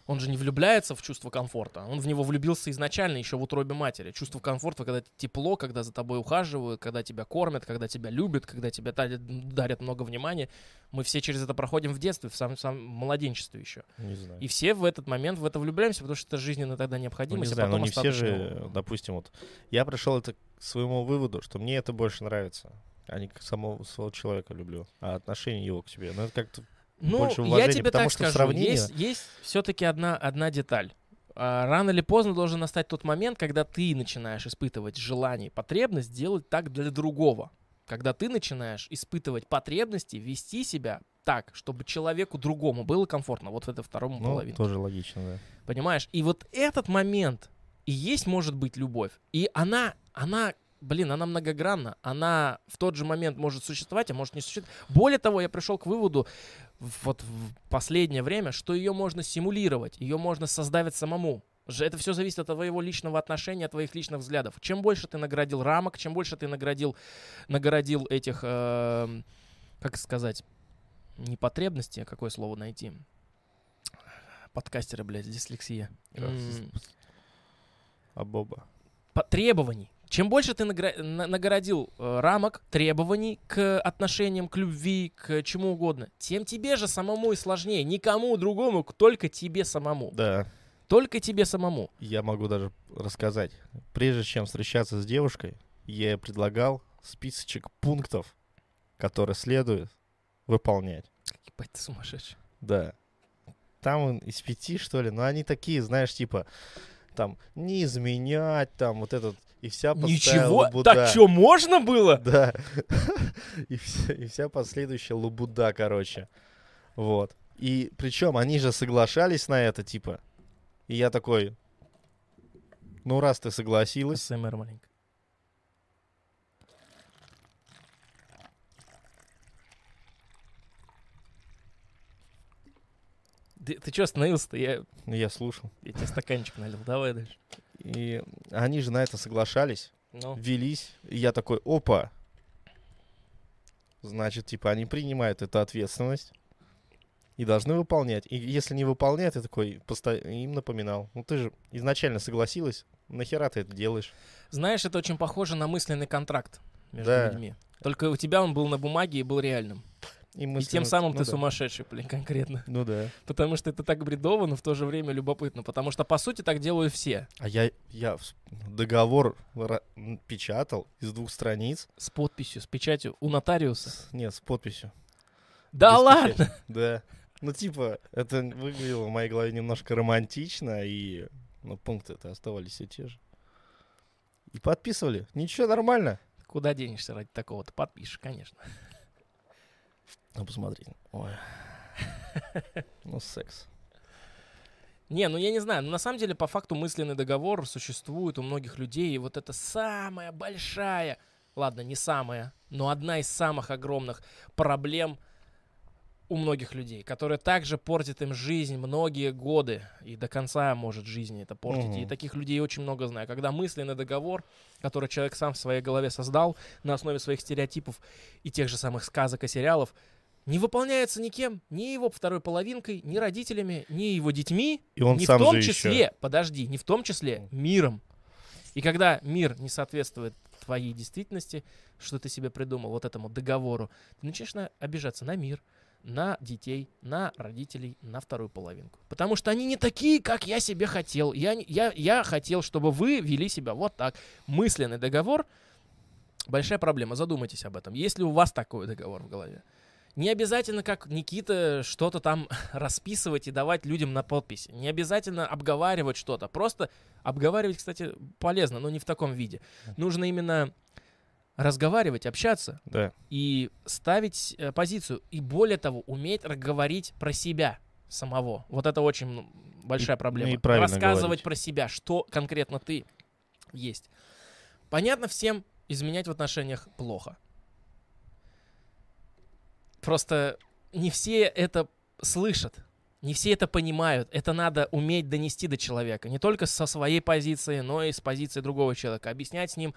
Он же не влюбляется в чувство комфорта. Он в него влюбился изначально, еще в утробе матери. Чувство комфорта, когда тепло, когда за тобой ухаживают, когда тебя кормят, когда тебя любят, когда тебя дарят много внимания. Мы все через это проходим в детстве, в самом младенчестве еще. Не знаю. И все в этот момент в это влюбляемся, потому что это жизненно тогда необходимость. Ну, не знаю, а потом но не все же, допустим, вот я пришел это к своему выводу, что мне это больше нравится, а не как самого своего человека люблю, а отношение его к себе. Но это как-то... Ну, я тебе так скажу, сравнение... есть все-таки одна деталь. Рано или поздно должен настать тот момент, когда ты начинаешь испытывать желание, потребность делать так для другого. Когда ты начинаешь испытывать потребности, вести себя так, чтобы человеку другому было комфортно. Вот это второму половину. Тоже логично, да. Понимаешь? И вот этот момент и есть, может быть, любовь. И она многогранна. Она в тот же момент может существовать, а может не существовать. Более того, я пришел к выводу вот в последнее время, что ее можно симулировать, ее можно создавать самому. Это все зависит от твоего личного отношения, от твоих личных взглядов. Чем больше ты наградил рамок, чем больше ты наградил этих, как сказать, не потребности, а какое слово найти? Подкастеры, блядь, дислексия. Абоба. Требований. Чем больше ты нагородил рамок, требований к отношениям, к любви, к чему угодно, тем тебе же самому и сложнее. Никому другому, только тебе самому. Да. Только тебе самому. Я могу даже рассказать. Прежде чем встречаться с девушкой, я ей предлагал списочек пунктов, которые следует выполнять. Ебать, ты сумасшедший. Да. Там из 5, что ли, но они такие, знаешь, типа... Там, не изменять, там, вот этот, и вся последующая лабуда. Так что, можно было? Да. И вся последующая лабуда, короче. Вот. И причем они же соглашались на это, типа. И я такой, ну, раз ты согласилась... СМР маленько. Ты что остановился-то? Я слушал. Я тебе стаканчик налил. Давай дальше. И они же на это соглашались, велись. И я такой, опа. Значит, типа, они принимают эту ответственность и должны выполнять. И если не выполняют, я такой им напоминал. Ну ты же изначально согласилась, нахера ты это делаешь? Знаешь, это очень похоже на мысленный контракт между людьми. Только у тебя он был на бумаге и был реальным. И тем самым ты сумасшедший, блин, конкретно. Ну да. Потому что это так бредово, но в то же время любопытно. Потому что, по сути, так делают все. А я договор печатал из 2 страниц. С подписью, с печатью. У нотариуса? Нет, с подписью. Да без ладно? Печати. Да. Ну типа, это выглядело в моей голове немножко романтично. И пункты-то оставались все те же. И подписывали. Ничего, нормально. Куда денешься ради такого-то? Подпишешь, конечно. Ну, посмотри. Ой. Ну, секс. Не, ну я не знаю. Но на самом деле, по факту, мысленный договор существует у многих людей. И вот это самая большая, ладно, не самая, но одна из самых огромных проблем у многих людей, которая также портит им жизнь многие годы и до конца может жизни это портить. И таких людей очень много знаю. Когда мысленный договор, который человек сам в своей голове создал на основе своих стереотипов и тех же самых сказок и сериалов, не выполняется никем, ни его второй половинкой, ни родителями, ни его детьми, и он не сам в том числе, еще... подожди, не в том числе миром. И когда мир не соответствует твоей действительности, что ты себе придумал, вот этому договору, ты начинаешь обижаться на мир, на детей, на родителей, на вторую половинку. Потому что они не такие, как я себе хотел. Я хотел, чтобы вы вели себя вот так. Мысленный договор — большая проблема. Задумайтесь об этом. Есть ли у вас такой договор в голове? Не обязательно, как Никита, что-то там расписывать и давать людям на подпись. Не обязательно обговаривать что-то. Просто обговаривать, кстати, полезно, но не в таком виде. Нужно именно разговаривать, общаться и ставить позицию. И более того, уметь говорить про себя самого. Вот это очень большая проблема. И рассказывать про себя, что конкретно ты есть. Понятно, всем изменять в отношениях плохо. Просто не все это слышат, не все это понимают. Это надо уметь донести до человека. Не только со своей позиции, но и с позиции другого человека. Объяснять с ним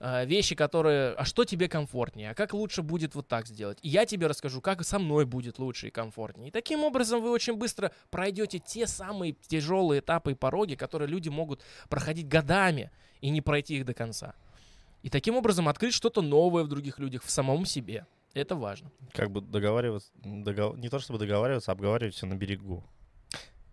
вещи, которые... А что тебе комфортнее? А как лучше будет вот так сделать? И я тебе расскажу, как со мной будет лучше и комфортнее. И таким образом вы очень быстро пройдете те самые тяжелые этапы и пороги, которые люди могут проходить годами и не пройти их до конца. И таким образом открыть что-то новое в других людях, в самом себе. Это важно. Как бы договариваться, не то чтобы договариваться, а обговаривать все на берегу.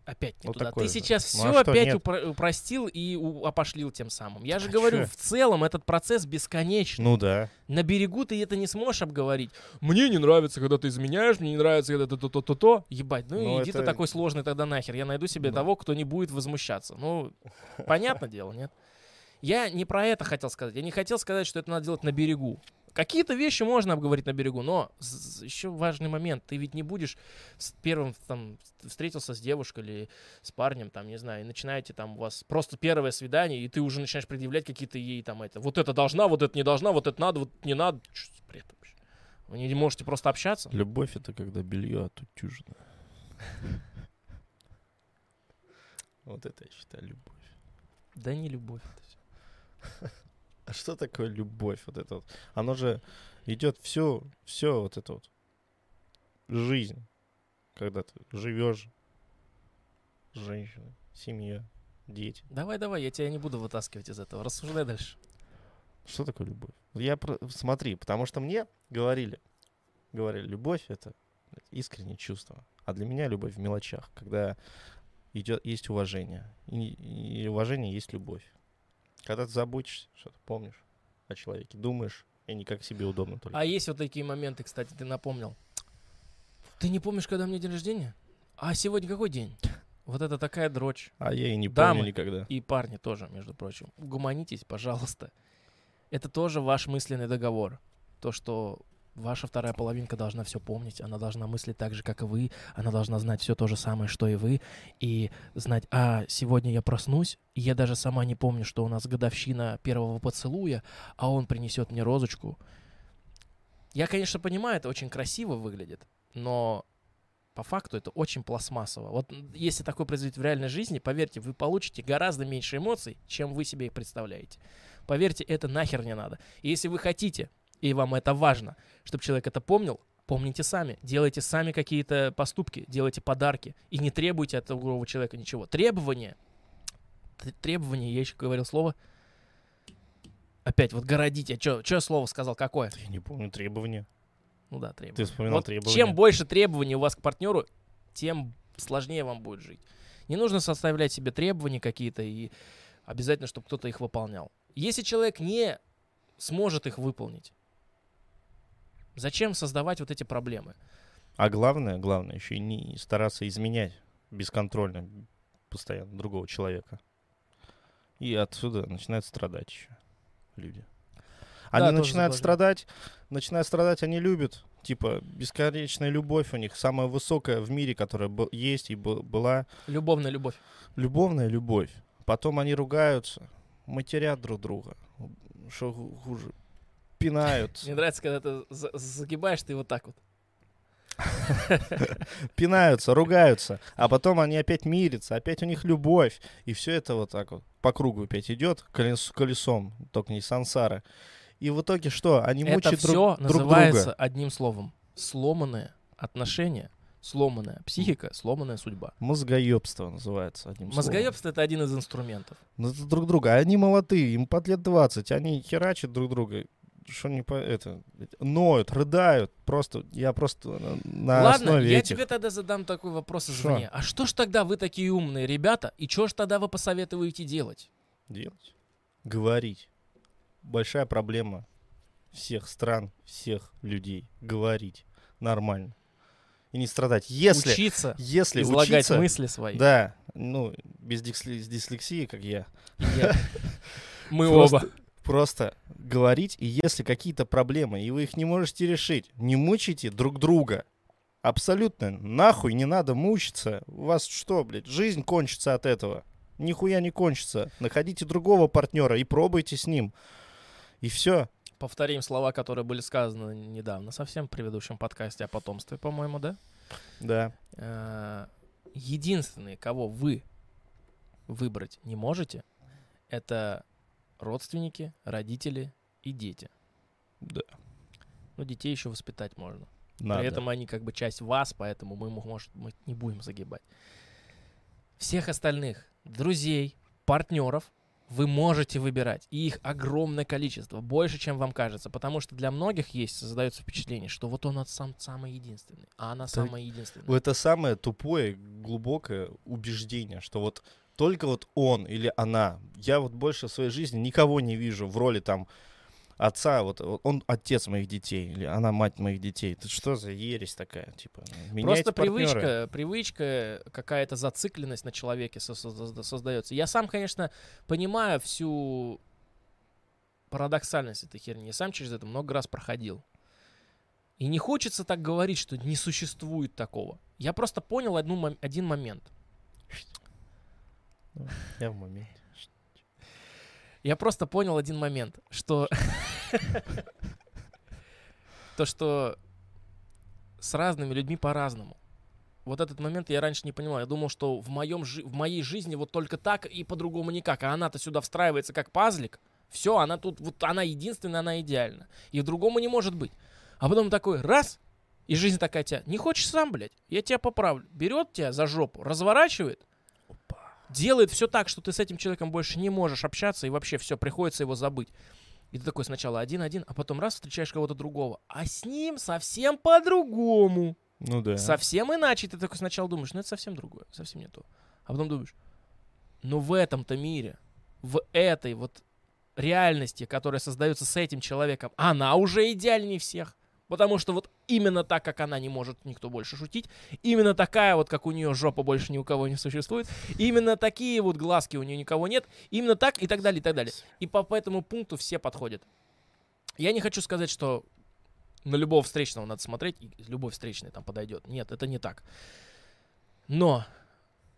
Опять не вот туда. Ты же сейчас все опять упростил и опошлил тем самым. Я же говорю, в целом этот процесс бесконечный. Ну да. На берегу ты это не сможешь обговорить. Мне не нравится, когда ты изменяешь, мне не нравится, когда ты то-то-то-то. Ебать, ну иди ты такой сложный тогда нахер. Я найду себе того, кто не будет возмущаться. Ну, понятное дело, нет? Я не про это хотел сказать. Я не хотел сказать, что это надо делать на берегу. Какие-то вещи можно обговорить на берегу, но еще важный момент. Ты ведь не будешь первым там встретился с девушкой или с парнем, там, не знаю, и начинаете там у вас просто первое свидание, и ты уже начинаешь предъявлять какие-то ей там это. Вот это должна, вот это не должна, вот это надо, вот не надо. Что за бред вообще? Вы не можете просто общаться? Любовь — это когда белье отутюжено. Вот это я считаю любовь. Да не любовь это все. А что такое любовь? Вот это вот. Оно же идет всю вот эту вот жизнь, когда ты живешь, женщина, семья, дети. Давай, я тебя не буду вытаскивать из этого. Рассуждай дальше. Что такое любовь? Смотри, потому что мне говорили, любовь — это искреннее чувство. А для меня любовь в мелочах, когда есть уважение. И уважение есть любовь. Когда ты заботишься, что-то помнишь о человеке, думаешь, и не как себе удобно только. А есть вот такие моменты, кстати, ты напомнил. Ты не помнишь, когда у меня день рождения? А сегодня какой день? Вот это такая дрочь. А я и не помню никогда. И парни тоже, между прочим. Угомонитесь, пожалуйста. Это тоже ваш мысленный договор. То, что ваша вторая половинка должна все помнить, она должна мыслить так же, как и вы, она должна знать все то же самое, что и вы, и знать, сегодня я проснусь, и я даже сама не помню, что у нас годовщина первого поцелуя, а он принесет мне розочку. Я, конечно, понимаю, это очень красиво выглядит, но по факту это очень пластмассово. Вот если такое произойдет в реальной жизни, поверьте, вы получите гораздо меньше эмоций, чем вы себе их представляете. Поверьте, это нахер не надо. И если вы хотите... И вам это важно, чтобы человек это помнил, помните сами. Делайте сами какие-то поступки, делайте подарки. И не требуйте от другого человека ничего. Требования, я еще говорил слово. Опять вот городите. Что слово сказал? Какое? Я не помню. Требования. Ну да, требования. Ты вспоминал вот требования. Чем больше требований у вас к партнеру, тем сложнее вам будет жить. Не нужно составлять себе требования какие-то и обязательно, чтобы кто-то их выполнял. Если человек не сможет их выполнить, зачем создавать вот эти проблемы? А главное еще и не стараться изменять бесконтрольно постоянно другого человека. И отсюда начинают страдать еще люди. Они начинают страдать, они любят. Типа бесконечная любовь у них, самая высокая в мире, которая есть и была. Любовная любовь. Любовная любовь. Потом они ругаются, матерят друг друга. Что хуже? Пинают. Мне нравится, когда ты загибаешь, ты вот так вот. Пинаются, ругаются, а потом они опять мирятся, опять у них любовь. И все это вот так вот по кругу опять идет колесом, только не сансара. И в итоге что? Они мучают друг друга. Это все называется одним словом. Сломанные отношения, сломанная психика, сломанная судьба. Мозгоебство называется одним словом. Мозгоебство — это один из инструментов. Но это друг друга. Они молодые, им под лет 20, они херачат друг друга. Что не по это, ноют, рыдают, просто я просто на Ладно, основе я этих... тебе тогда задам такой вопрос извне. А что ж тогда вы такие умные ребята, и что ж тогда вы посоветуете делать? Делать? Говорить. Большая проблема всех стран, всех людей. Говорить нормально. И не страдать. Если учиться, если излагать учиться, мысли свои. Да, ну, без дислексии, как я. Мы оба. Просто говорить, и если какие-то проблемы, и вы их не можете решить, не мучайте друг друга. Абсолютно нахуй не надо мучиться. У вас что, блядь, жизнь кончится от этого? Нихуя не кончится. Находите другого партнера и пробуйте с ним. И все. Повторим слова, которые были сказаны недавно совсем в предыдущем подкасте о потомстве, по-моему, да? Да. Единственные, кого вы выбрать не можете, это... родственники, родители и дети. Да. Но детей еще воспитать можно. Надо. При этом они как бы часть вас, поэтому мы, может, мы не будем загибать. Всех остальных друзей, партнеров вы можете выбирать. И их огромное количество, больше, чем вам кажется. Потому что для многих есть, создается впечатление, что вот он самый единственный, а она самая единственная. Это самое тупое, глубокое убеждение, что вот... только вот он или она. Я вот больше в своей жизни никого не вижу в роли там отца. Вот он отец моих детей или она мать моих детей. Это что за ересь такая? Типа, просто привычка, какая-то зацикленность на человеке создается. Я сам, конечно, понимаю всю парадоксальность этой херни. Я сам через это много раз проходил. И не хочется так говорить, что не существует такого. Я просто понял один момент. Я просто понял один момент, что то, что с разными людьми по-разному. Вот этот момент я раньше не понимал. Я думал, что в моей жизни вот только так и по-другому никак. А она-то сюда встраивается как пазлик. Все, она тут, вот она единственная, она идеальна. И другому не может быть. А потом такой раз, и жизнь такая тебя. Не хочешь сам, блядь? Я тебя поправлю. Берет тебя за жопу, разворачивает. Делает все так, что ты с этим человеком больше не можешь общаться, и вообще все, приходится его забыть. И ты такой сначала один-один, а потом раз встречаешь кого-то другого. А с ним совсем по-другому. Ну да. Совсем иначе. Ты такой сначала думаешь, ну это совсем другое, совсем не то. А потом думаешь, ну в этом-то мире, в этой вот реальности, которая создается с этим человеком, она уже идеальнее всех. Потому что вот именно так, как она, не может никто больше шутить. Именно такая вот, как у нее жопа, больше ни у кого не существует. Именно такие вот глазки у нее никого нет. Именно так и так далее, и так далее. И по этому пункту все подходят. Я не хочу сказать, что на любого встречного надо смотреть, и любой встречный там подойдет. Нет, это не так. Но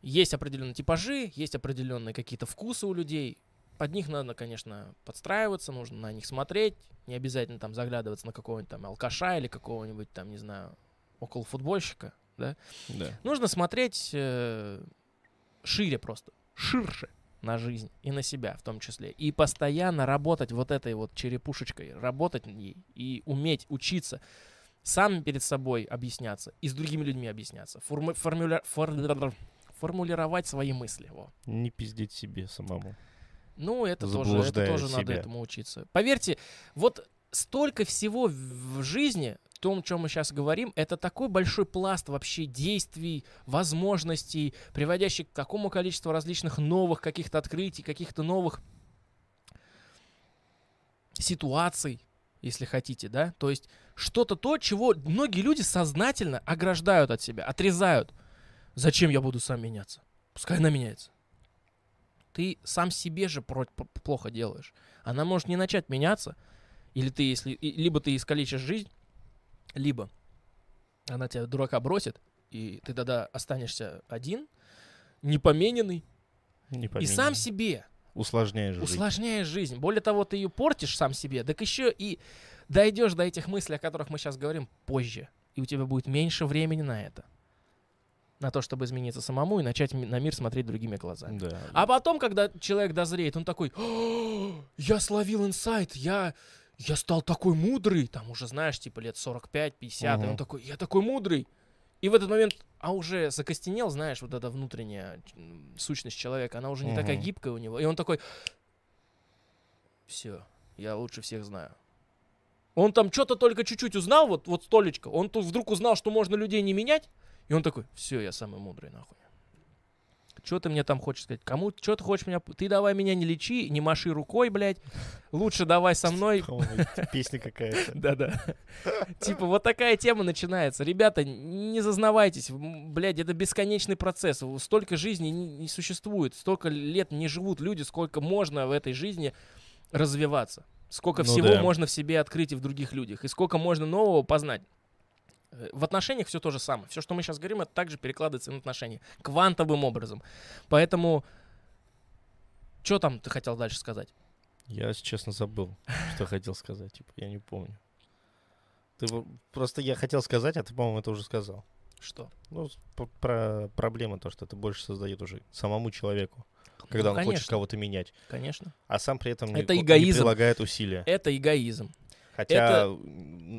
есть определенные типажи, есть определенные какие-то вкусы у людей. Под них надо, конечно, подстраиваться, нужно на них смотреть. Не обязательно там заглядываться на какого-нибудь там алкаша или какого-нибудь там, не знаю, околофутбольщика, да? Да. Нужно смотреть шире просто, ширше на жизнь и на себя в том числе. И постоянно работать вот этой вот черепушечкой, работать над ней и уметь учиться. Сам перед собой объясняться и с другими людьми объясняться. Формулировать свои мысли. Во. Не пиздеть себе самому. Ну, это тоже надо этому учиться. Поверьте, вот столько всего в жизни, в том, о чем мы сейчас говорим, это такой большой пласт вообще действий, возможностей, приводящий к такому количеству различных новых каких-то открытий, каких-то новых ситуаций, если хотите, да? То есть что-то то, чего многие люди сознательно ограждают от себя, отрезают. Зачем я буду сам меняться? Пускай она меняется. Ты сам себе же плохо делаешь. Она может не начать меняться. Или ты, либо ты искалечишь жизнь, либо она тебя, дурака, бросит, и ты тогда останешься один, непомененный. И сам себе усложняешь жизнь. Более того, ты ее портишь сам себе, так еще и дойдешь до этих мыслей, о которых мы сейчас говорим, позже. и у тебя будет меньше времени на это. На то, чтобы измениться самому и начать на мир смотреть другими глазами. Да, а потом, когда человек дозреет, он такой: я словил инсайт, я стал такой мудрый. Там уже, знаешь, типа лет 45-50, угу. И он такой: я такой мудрый. И в этот момент, а уже закостенел, знаешь, вот эта внутренняя сущность человека, она уже не такая гибкая у него. И он такой: все, я лучше всех знаю. Он там что-то только чуть-чуть узнал, вот столечко, он тут вдруг узнал, что можно людей не менять. И он такой: все, я самый мудрый, нахуй. Че ты мне там хочешь сказать? Кому? Че ты хочешь меня? Ты давай меня не лечи, не маши рукой, блядь. Лучше давай со мной. Песня какая-то. Да-да. Типа вот такая тема начинается. Ребята, не зазнавайтесь. Блядь, это бесконечный процесс. Столько жизни не существует. Столько лет не живут люди, сколько можно в этой жизни развиваться. Сколько всего можно в себе открыть и в других людях. И сколько можно нового познать. В отношениях все то же самое. Все, что мы сейчас говорим, это также перекладывается на отношения. Квантовым образом. Поэтому, что там ты хотел дальше сказать? Я, честно, забыл, что хотел сказать. Типа, я не помню. Просто я хотел сказать, а ты, по-моему, это уже сказал. Что? Ну, про проблему, то, что это больше создает уже самому человеку. Когда он хочет кого-то менять. Конечно. А сам при этом не прилагает усилия. Это эгоизм. Хотя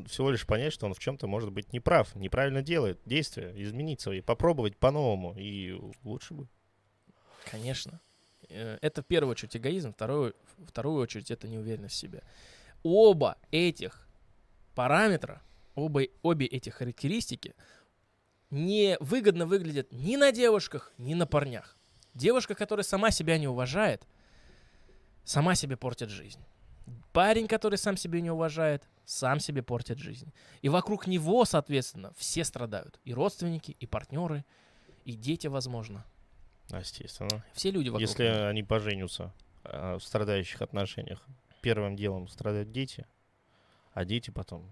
всего лишь понять, что он в чем-то может быть неправ, неправильно делает действия, изменить свои, попробовать по-новому, и лучше бы. Конечно. Это в первую очередь эгоизм, вторую очередь это неуверенность в себе. Оба этих параметра, обе эти характеристики невыгодно выглядят ни на девушках, ни на парнях. Девушка, которая сама себя не уважает, сама себе портит жизнь. Парень, который сам себе не уважает, сам себе портит жизнь. И вокруг него, соответственно, все страдают. И родственники, и партнеры, и дети, возможно. Естественно. Все люди вокруг. Если они поженятся в страдающих отношениях, первым делом страдают дети, а дети потом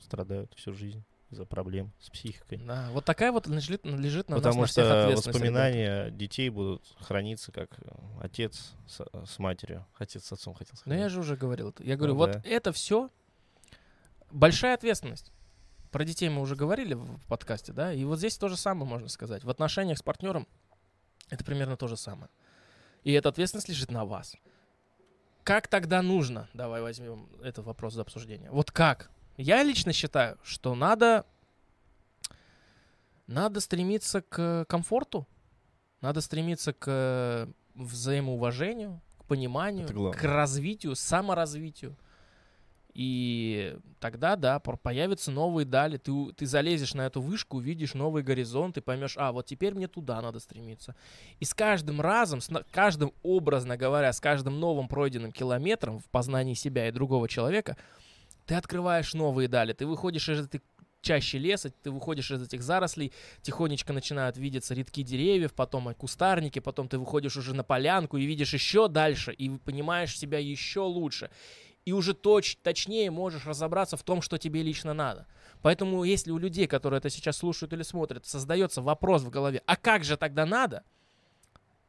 страдают всю жизнь из-за проблем с психикой. Да, вот такая вот лежит на нас, на всех ответственность. Потому что воспоминания детей будут храниться как отец с матерью. Отец с отцом хотел сказать. Но я же уже говорил. Я говорю, вот это все большая ответственность. Про детей мы уже говорили в подкасте, да? И вот здесь то же самое можно сказать. В отношениях с партнером это примерно то же самое. И эта ответственность лежит на вас. Как тогда нужно? Давай возьмем этот вопрос за обсуждение. Вот как? Я лично считаю, что надо стремиться к комфорту, надо стремиться к взаимоуважению, к пониманию, к развитию, саморазвитию. И тогда, да, появятся новые дали. Ты залезешь на эту вышку, увидишь новый горизонт и поймешь, вот теперь мне туда надо стремиться. И с каждым разом, образно говоря, с каждым новым пройденным километром в познании себя и другого человека – ты открываешь новые дали, ты выходишь из этой чащи леса, ты выходишь из этих зарослей, тихонечко начинают видеться рядки деревьев, потом кустарники, потом ты выходишь уже на полянку и видишь еще дальше, и понимаешь себя еще лучше. И уже точнее можешь разобраться в том, что тебе лично надо. Поэтому если у людей, которые это сейчас слушают или смотрят, создается вопрос в голове, а как же тогда надо?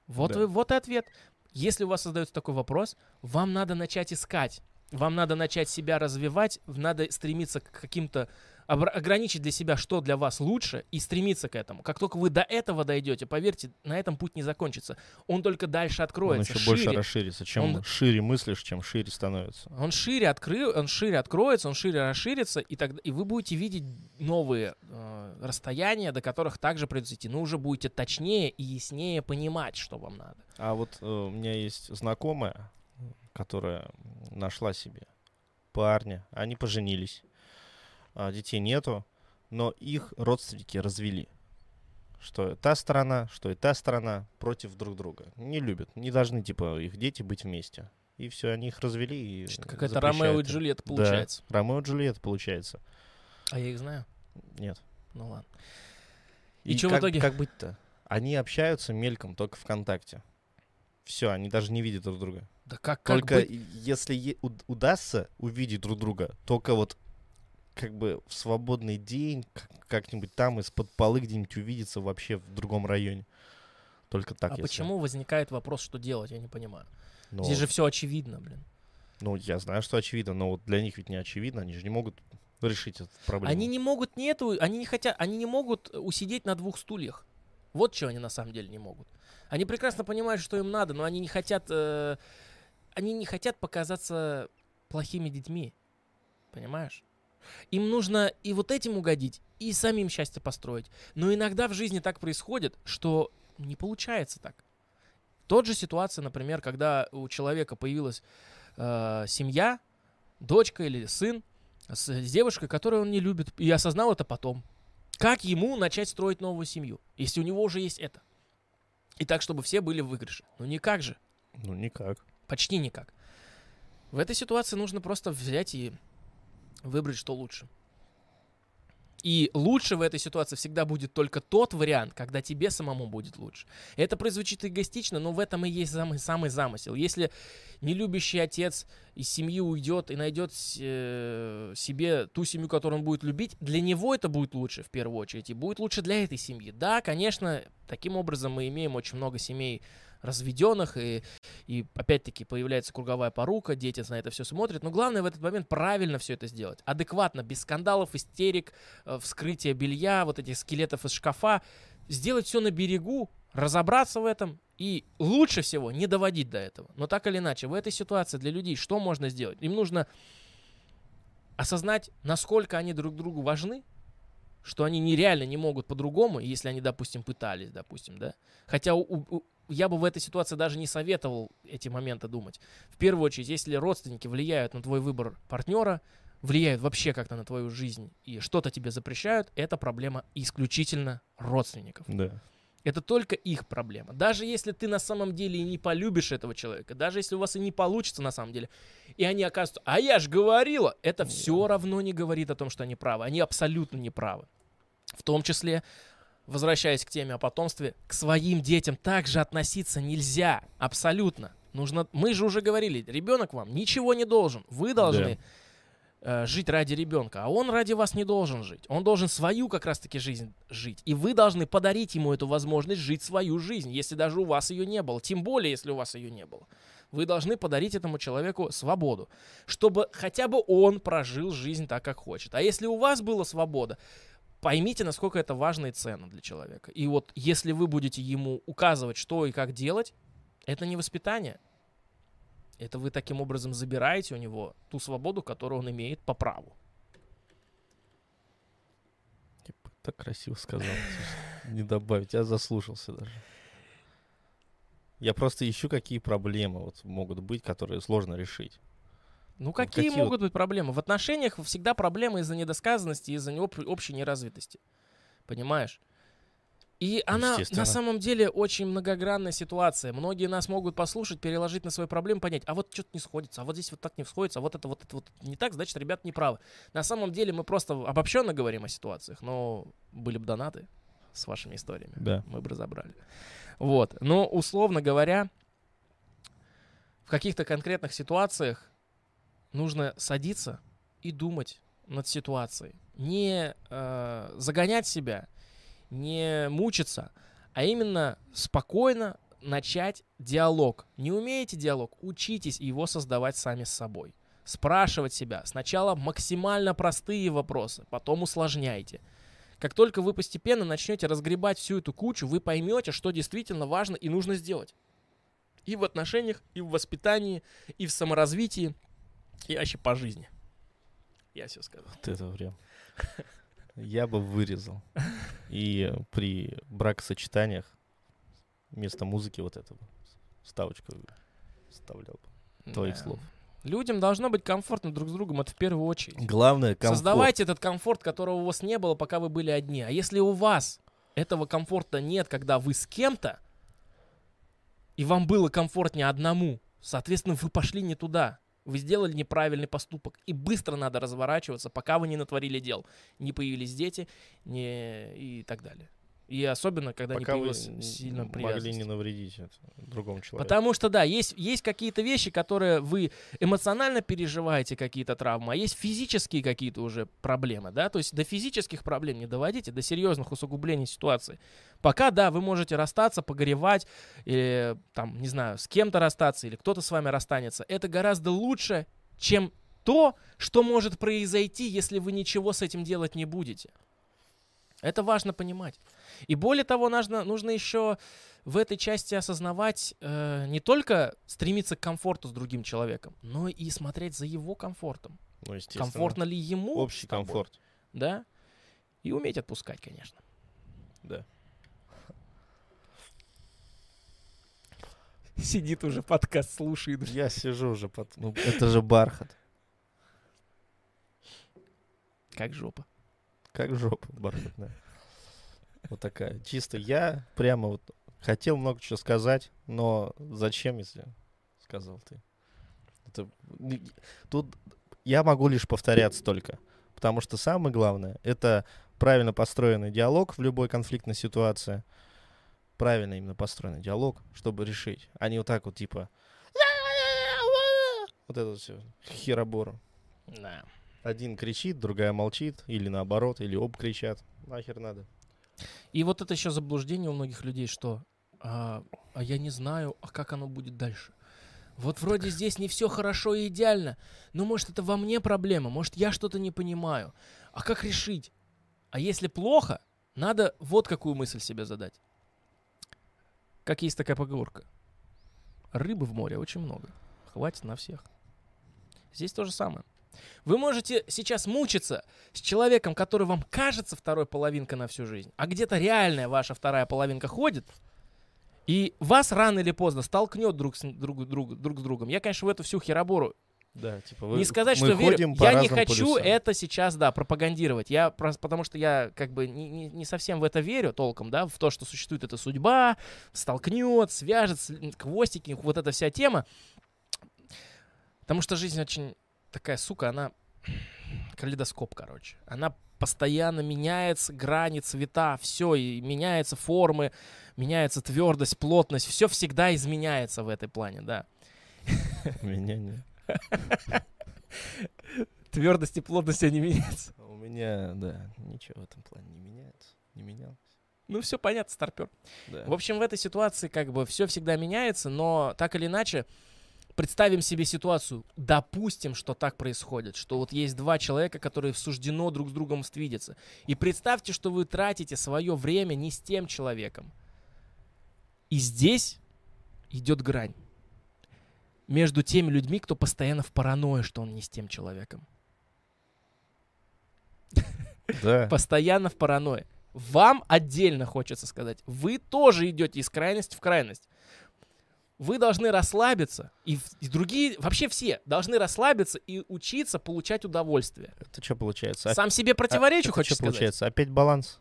Вот и ответ. Если у вас создается такой вопрос, вам надо начать искать. Вам надо начать себя развивать, надо стремиться к каким-то... ограничить для себя, что для вас лучше, и стремиться к этому. Как только вы до этого дойдете, поверьте, на этом путь не закончится. Он только дальше откроется. Он еще больше расширится. Чем шире мыслишь, чем шире становится. Он шире, откроется, он шире расширится, и вы будете видеть новые расстояния, до которых также придется идти. Но уже будете точнее и яснее понимать, что вам надо. А вот у меня есть знакомая, которая нашла себе парня. Они поженились. Детей нету, но их родственники развели. Что и та сторона, против друг друга. Не любят. Не должны, типа, их дети быть вместе. И все, они их развели. Что-то какая-то Ромео и Джульетта получается. Да, Ромео и Джульетта получается. А я их знаю? Нет. Ну ладно. И что в итоге? Как быть-то? Они общаются мельком только ВКонтакте. Все, они даже не видят друг друга. Да как только быть? Если удастся увидеть друг друга, только вот как бы в свободный день, как-нибудь там из-под полы где-нибудь увидеться вообще в другом районе. Только так. А почему возникает вопрос, что делать, я не понимаю. Здесь же все очевидно, блин. Ну, я знаю, что очевидно, но вот для них ведь не очевидно, они же не могут решить эту проблему. Они не могут, нету, они не хотят, они не могут усидеть на двух стульях. Вот чего они на самом деле не могут. Они прекрасно понимают, что им надо, но они не хотят показаться плохими детьми. Понимаешь? Им нужно и вот этим угодить, и самим счастье построить. Но иногда в жизни так происходит, что не получается так. Тот же ситуация, например, когда у человека появилась семья, дочка или сын с девушкой, которую он не любит, и осознал это потом. Как ему начать строить новую семью, если у него уже есть это? И так, чтобы все были в выигрыше. Ну никак же. Ну никак. Почти никак. В этой ситуации нужно просто взять и выбрать, что лучше. И лучше в этой ситуации всегда будет только тот вариант, когда тебе самому будет лучше. Это прозвучит эгоистично, но в этом и есть самый замысел. Если нелюбящий отец из семьи уйдет и найдет себе ту семью, которую он будет любить, для него это будет лучше в первую очередь, и будет лучше для этой семьи. Да, конечно, таким образом мы имеем очень много семей разведенных, и опять-таки появляется круговая порука, дети на это все смотрят. Но главное в этот момент правильно все это сделать. Адекватно, без скандалов, истерик, вскрытия белья, вот этих скелетов из шкафа. Сделать все на берегу, разобраться в этом и лучше всего не доводить до этого. Но так или иначе, в этой ситуации для людей что можно сделать? Им нужно осознать, насколько они друг другу важны, что они нереально не могут по-другому, если они, допустим, пытались, да. Хотя я бы в этой ситуации даже не советовал эти моменты думать. В первую очередь, если родственники влияют на твой выбор партнера, влияют вообще как-то на твою жизнь и что-то тебе запрещают, это проблема исключительно родственников. Да. Это только их проблема. Даже если ты на самом деле и не полюбишь этого человека, даже если у вас и не получится на самом деле, и они окажутся, а я же говорила, это все равно не говорит о том, что они правы. Они абсолютно не правы. В том числе, возвращаясь к теме о потомстве, к своим детям также относиться нельзя. Абсолютно. Нужно, мы же уже говорили, ребенок вам ничего не должен. Вы должны... жить ради ребенка, а он ради вас не должен жить. Он должен свою как раз-таки жизнь жить. И вы должны подарить ему эту возможность жить свою жизнь, если даже у вас ее не было. Тем более, если у вас ее не было. Вы должны подарить этому человеку свободу, чтобы хотя бы он прожил жизнь так, как хочет. А если у вас была свобода, поймите, насколько это важно и ценно для человека. И вот если вы будете ему указывать, что и как делать, это не воспитание. Это вы таким образом забираете у него ту свободу, которую он имеет по праву. Я так красиво сказал. Не добавить. Я заслушался даже. Я просто ищу, какие проблемы вот могут быть, которые сложно решить. Ну, какие могут быть проблемы? В отношениях всегда проблемы из-за недосказанности, из-за общей неразвитости. Понимаешь? И она на самом деле очень многогранная ситуация. Многие нас могут послушать, переложить на свои проблемы, понять, а вот что-то не сходится, а вот здесь вот так не сходится, а вот это не так, значит, ребята не правы. На самом деле мы просто обобщенно говорим о ситуациях, но были бы донаты с вашими историями, да, мы бы разобрали. Вот. Но, условно говоря, в каких-то конкретных ситуациях нужно садиться и думать над ситуацией. Не загонять себя, не мучиться, а именно спокойно начать диалог. Не умеете диалог? Учитесь его создавать сами с собой. Спрашивать себя. Сначала максимально простые вопросы, потом усложняйте. Как только вы постепенно начнете разгребать всю эту кучу, вы поймете, что действительно важно и нужно сделать. И в отношениях, и в воспитании, и в саморазвитии, и вообще по жизни. Я все сказал. Вот это время. Я бы вырезал. И при бракосочетаниях вместо музыки вот этого вставочку вставлял бы. Твоих слов. Людям должно быть комфортно друг с другом, это в первую очередь. Главное — комфорт. Создавайте этот комфорт, которого у вас не было, пока вы были одни. А если у вас этого комфорта нет, когда вы с кем-то, и вам было комфортнее одному, соответственно, вы пошли не туда. Вы сделали неправильный поступок. И быстро надо разворачиваться, пока вы не натворили дел. Не появились дети и так далее. И особенно, когда пока не появилась сильно привязанность. Могли не навредить другому человеку. Потому что, да, есть какие-то вещи, которые вы эмоционально переживаете, какие-то травмы, а есть физические какие-то уже проблемы, да. То есть до физических проблем не доводите, до серьезных усугублений ситуации. Пока, да, вы можете расстаться, погоревать, или, там, не знаю, с кем-то расстаться, или кто-то с вами расстанется. Это гораздо лучше, чем то, что может произойти, если вы ничего с этим делать не будете. Это важно понимать. И более того, нужно еще в этой части осознавать, не только стремиться к комфорту с другим человеком, но и смотреть за его комфортом. Ну, естественно. Комфортно ли ему? Общий комфорт. Да. И уметь отпускать, конечно. Да. Сидит уже, подкаст слушает. Я сижу уже. Ну, это же бархат. Как жопа. Как жопа бархатная. Вот такая. Чисто я прямо вот хотел много чего сказать, но зачем, если сказал ты? Это... Тут я могу лишь повторяться только. Потому что самое главное — это правильно построенный диалог в любой конфликтной ситуации. Правильно именно построенный диалог, чтобы решить. А не вот так вот типа... Вот это все. Херобору. Да. Один кричит, другая молчит. Или наоборот, или оба кричат. Нахер надо. И вот это еще заблуждение у многих людей, что я не знаю, а как оно будет дальше. Вот вроде здесь не все хорошо и идеально, но может это во мне проблема, может я что-то не понимаю. А как решить? А если плохо, надо вот какую мысль себе задать. Как есть такая поговорка. Рыбы в море очень много. Хватит на всех. Здесь то же самое. Вы можете сейчас мучиться с человеком, который вам кажется второй половинкой на всю жизнь, а где-то реальная ваша вторая половинка ходит, и вас рано или поздно столкнет друг с другом. Я, конечно, в эту всю херобору. Да, типа вы, не сказать, что верю. Я не хочу это сейчас, да, пропагандировать. Я, потому что я как бы не совсем в это верю толком, да, в то, что существует эта судьба, столкнет, свяжет, хвостики, вот эта вся тема. Потому что жизнь очень... Такая сука, она калейдоскоп, короче. Она постоянно меняется, грани, цвета, все, и меняются формы, меняется твердость, плотность, все всегда изменяется в этой плане, да. Меняние. Твердость и плотность, они меняются. У меня, да, ничего в этом плане не меняется, не менялось. Ну все понятно, старпер. Да. В общем, в этой ситуации как бы все всегда меняется, но так или иначе, представим себе ситуацию, допустим, что так происходит, что вот есть два человека, которые суждено друг с другом встретиться. И представьте, что вы тратите свое время не с тем человеком. И здесь идет грань между теми людьми, кто постоянно в паранойе, что он не с тем человеком. Да. Постоянно в паранойе. Вам отдельно хочется сказать, вы тоже идете из крайности в крайность. Вы должны расслабиться, и другие, вообще все, должны расслабиться и учиться получать удовольствие. Это что получается? Сам себе противоречу, хочу сказать. Получается? Опять баланс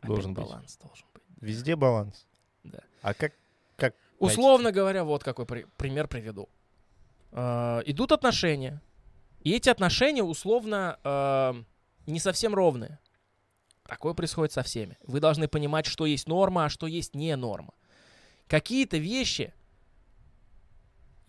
должен быть. Баланс должен быть. Везде баланс. Да. А как условно говоря, вот какой пример приведу. Идут отношения, и эти отношения условно не совсем ровные. Такое происходит со всеми. Вы должны понимать, что есть норма, а что есть не норма. Какие-то вещи...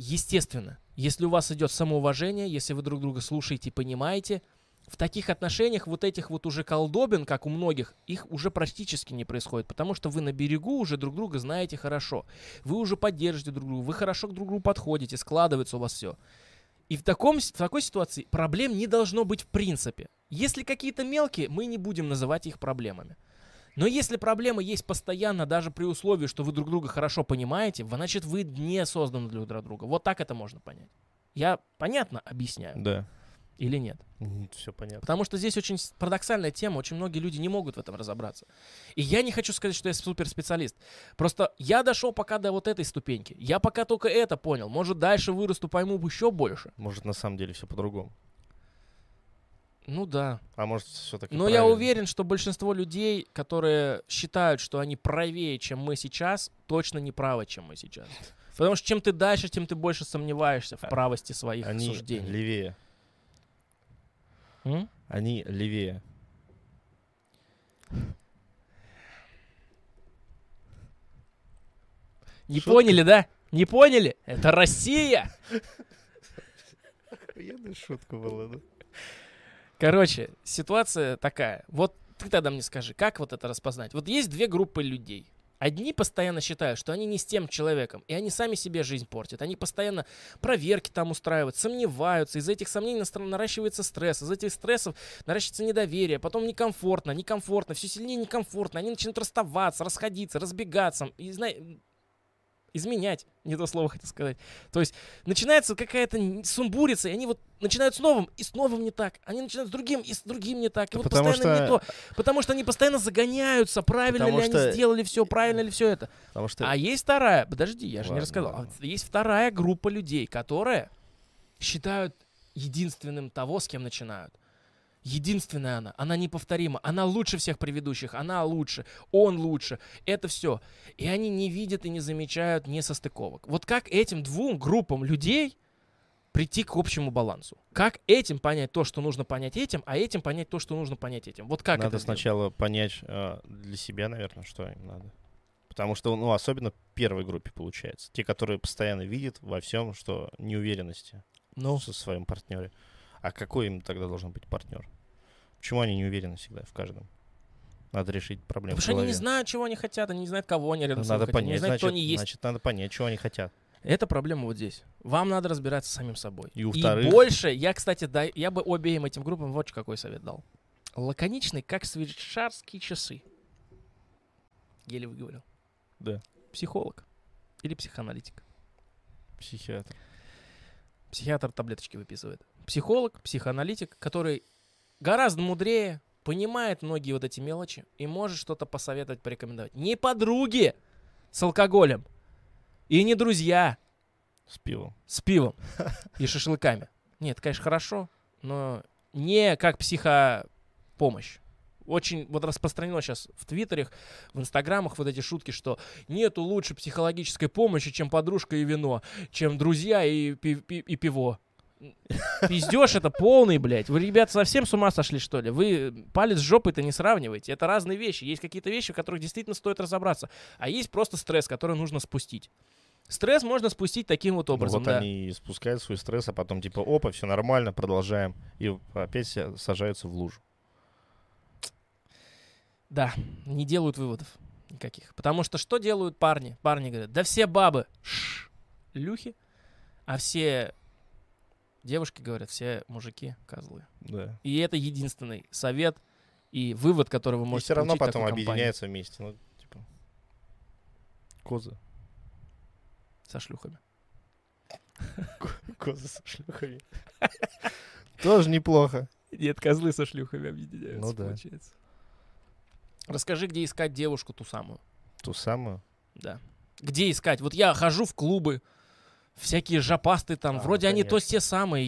Естественно, если у вас идет самоуважение, если вы друг друга слушаете и понимаете, в таких отношениях вот этих вот уже колдобин, как у многих, их уже практически не происходит, потому что вы на берегу уже друг друга знаете хорошо, вы уже поддержите друг друга, вы хорошо к друг другу подходите, складывается у вас все. И в такой ситуации проблем не должно быть в принципе. Если какие-то мелкие, мы не будем называть их проблемами. Но если проблемы есть постоянно, даже при условии, что вы друг друга хорошо понимаете, значит, вы не созданы для друга. Вот так это можно понять. Я понятно объясняю? Да. Или нет? Нет, все понятно. Потому что здесь очень парадоксальная тема, очень многие люди не могут в этом разобраться. И я не хочу сказать, что я суперспециалист. Просто я дошел пока до вот этой ступеньки. Я пока только это понял. Может, дальше вырасту, пойму еще больше. Может, на самом деле все по-другому. Ну да. А может, все-таки правильно. Но я уверен, что большинство людей, которые считают, что они правее, чем мы сейчас, точно не правы, чем мы сейчас. Потому что чем ты дальше, тем ты больше сомневаешься в правости своих суждений. Они левее. Они левее. Не поняли, да? Не поняли? Это Россия! Охуенная шутка была, да? Короче, ситуация такая. Вот ты тогда мне скажи, как вот это распознать? Вот есть две группы людей. Одни постоянно считают, что они не с тем человеком, и они сами себе жизнь портят. Они постоянно проверки там устраивают, сомневаются. Из-за этих сомнений наращивается стресс, из-за этих стрессов наращивается недоверие, потом некомфортно, все сильнее некомфортно. Они начинают расставаться, расходиться, разбегаться, изменять, не то слово хотел сказать. То есть начинается какая-то сумбурица, и они вот начинают с новым, и с новым не так. Они начинают с другим, и с другим не так. И вот постоянно не то. Потому что они постоянно загоняются, правильно ли они сделали все, правильно ли все это. А есть вторая, подожди, я же не рассказал. Есть вторая группа людей, которые считают единственным того, с кем начинают. Единственная она неповторима, она лучше всех предыдущих, она лучше, он лучше, это все. И они не видят и не замечают несостыковок. Вот как этим двум группам людей прийти к общему балансу? Как этим понять то, что нужно понять этим, а этим понять то, что нужно понять этим? Вот как надо это сначала понять для себя, наверное, что им надо. Потому что, ну, особенно в первой группе получается. Те, которые постоянно видят во всем, что неуверенности в своем партнере. А какой им тогда должен быть партнер? Почему они не уверены всегда в каждом? Надо решить проблему. Потому что они не знают, чего они хотят, они не знают, кого они рядом с собой хотят, не знают, кто они есть. Значит, надо понять, чего они хотят. Эта проблема вот здесь. Вам надо разбираться с самим собой. И больше, я, кстати, я бы обеим этим группам вот какой совет дал. Лаконичный, как швейцарские часы. Еле выговорил. Да. Психолог или психоаналитик? Психиатр. Психиатр таблеточки выписывает. Психолог, психоаналитик, который гораздо мудрее, понимает многие вот эти мелочи и может что-то посоветовать, порекомендовать. Не подруги с алкоголем и не друзья с пивом. С пивом и шашлыками. Нет, конечно, хорошо, но не как психопомощь. Очень вот распространено сейчас в твиттерах, в инстаграмах вот эти шутки, что нету лучше психологической помощи, чем подружка и вино, чем друзья и пиво. Пиздеж это полный, блядь. Вы, ребята, совсем с ума сошли, что ли? Вы палец с жопой-то не сравниваете. Это разные вещи. Есть какие-то вещи, в которых действительно стоит разобраться. А есть просто стресс, который нужно спустить. Стресс можно спустить таким вот образом. Ну, вот да. Они спускают свой стресс, а потом типа, опа, все нормально, продолжаем. И опять сажаются в лужу. Да, не делают выводов никаких. Потому что что делают парни? Парни говорят, да все бабы шлюхи, а все девушки говорят, все мужики козлы. Да. И это единственный совет и вывод, который вы можете получить. И все равно потом объединяются вместе. Ну, типа, козы. Со шлюхами. Козы со шлюхами. Тоже неплохо. Нет, козлы со шлюхами объединяются, получается. Расскажи, где искать девушку ту самую. Ту самую? Да. Где искать? Вот я хожу в клубы, всякие жопасты там, вроде конечно. Они то те самые.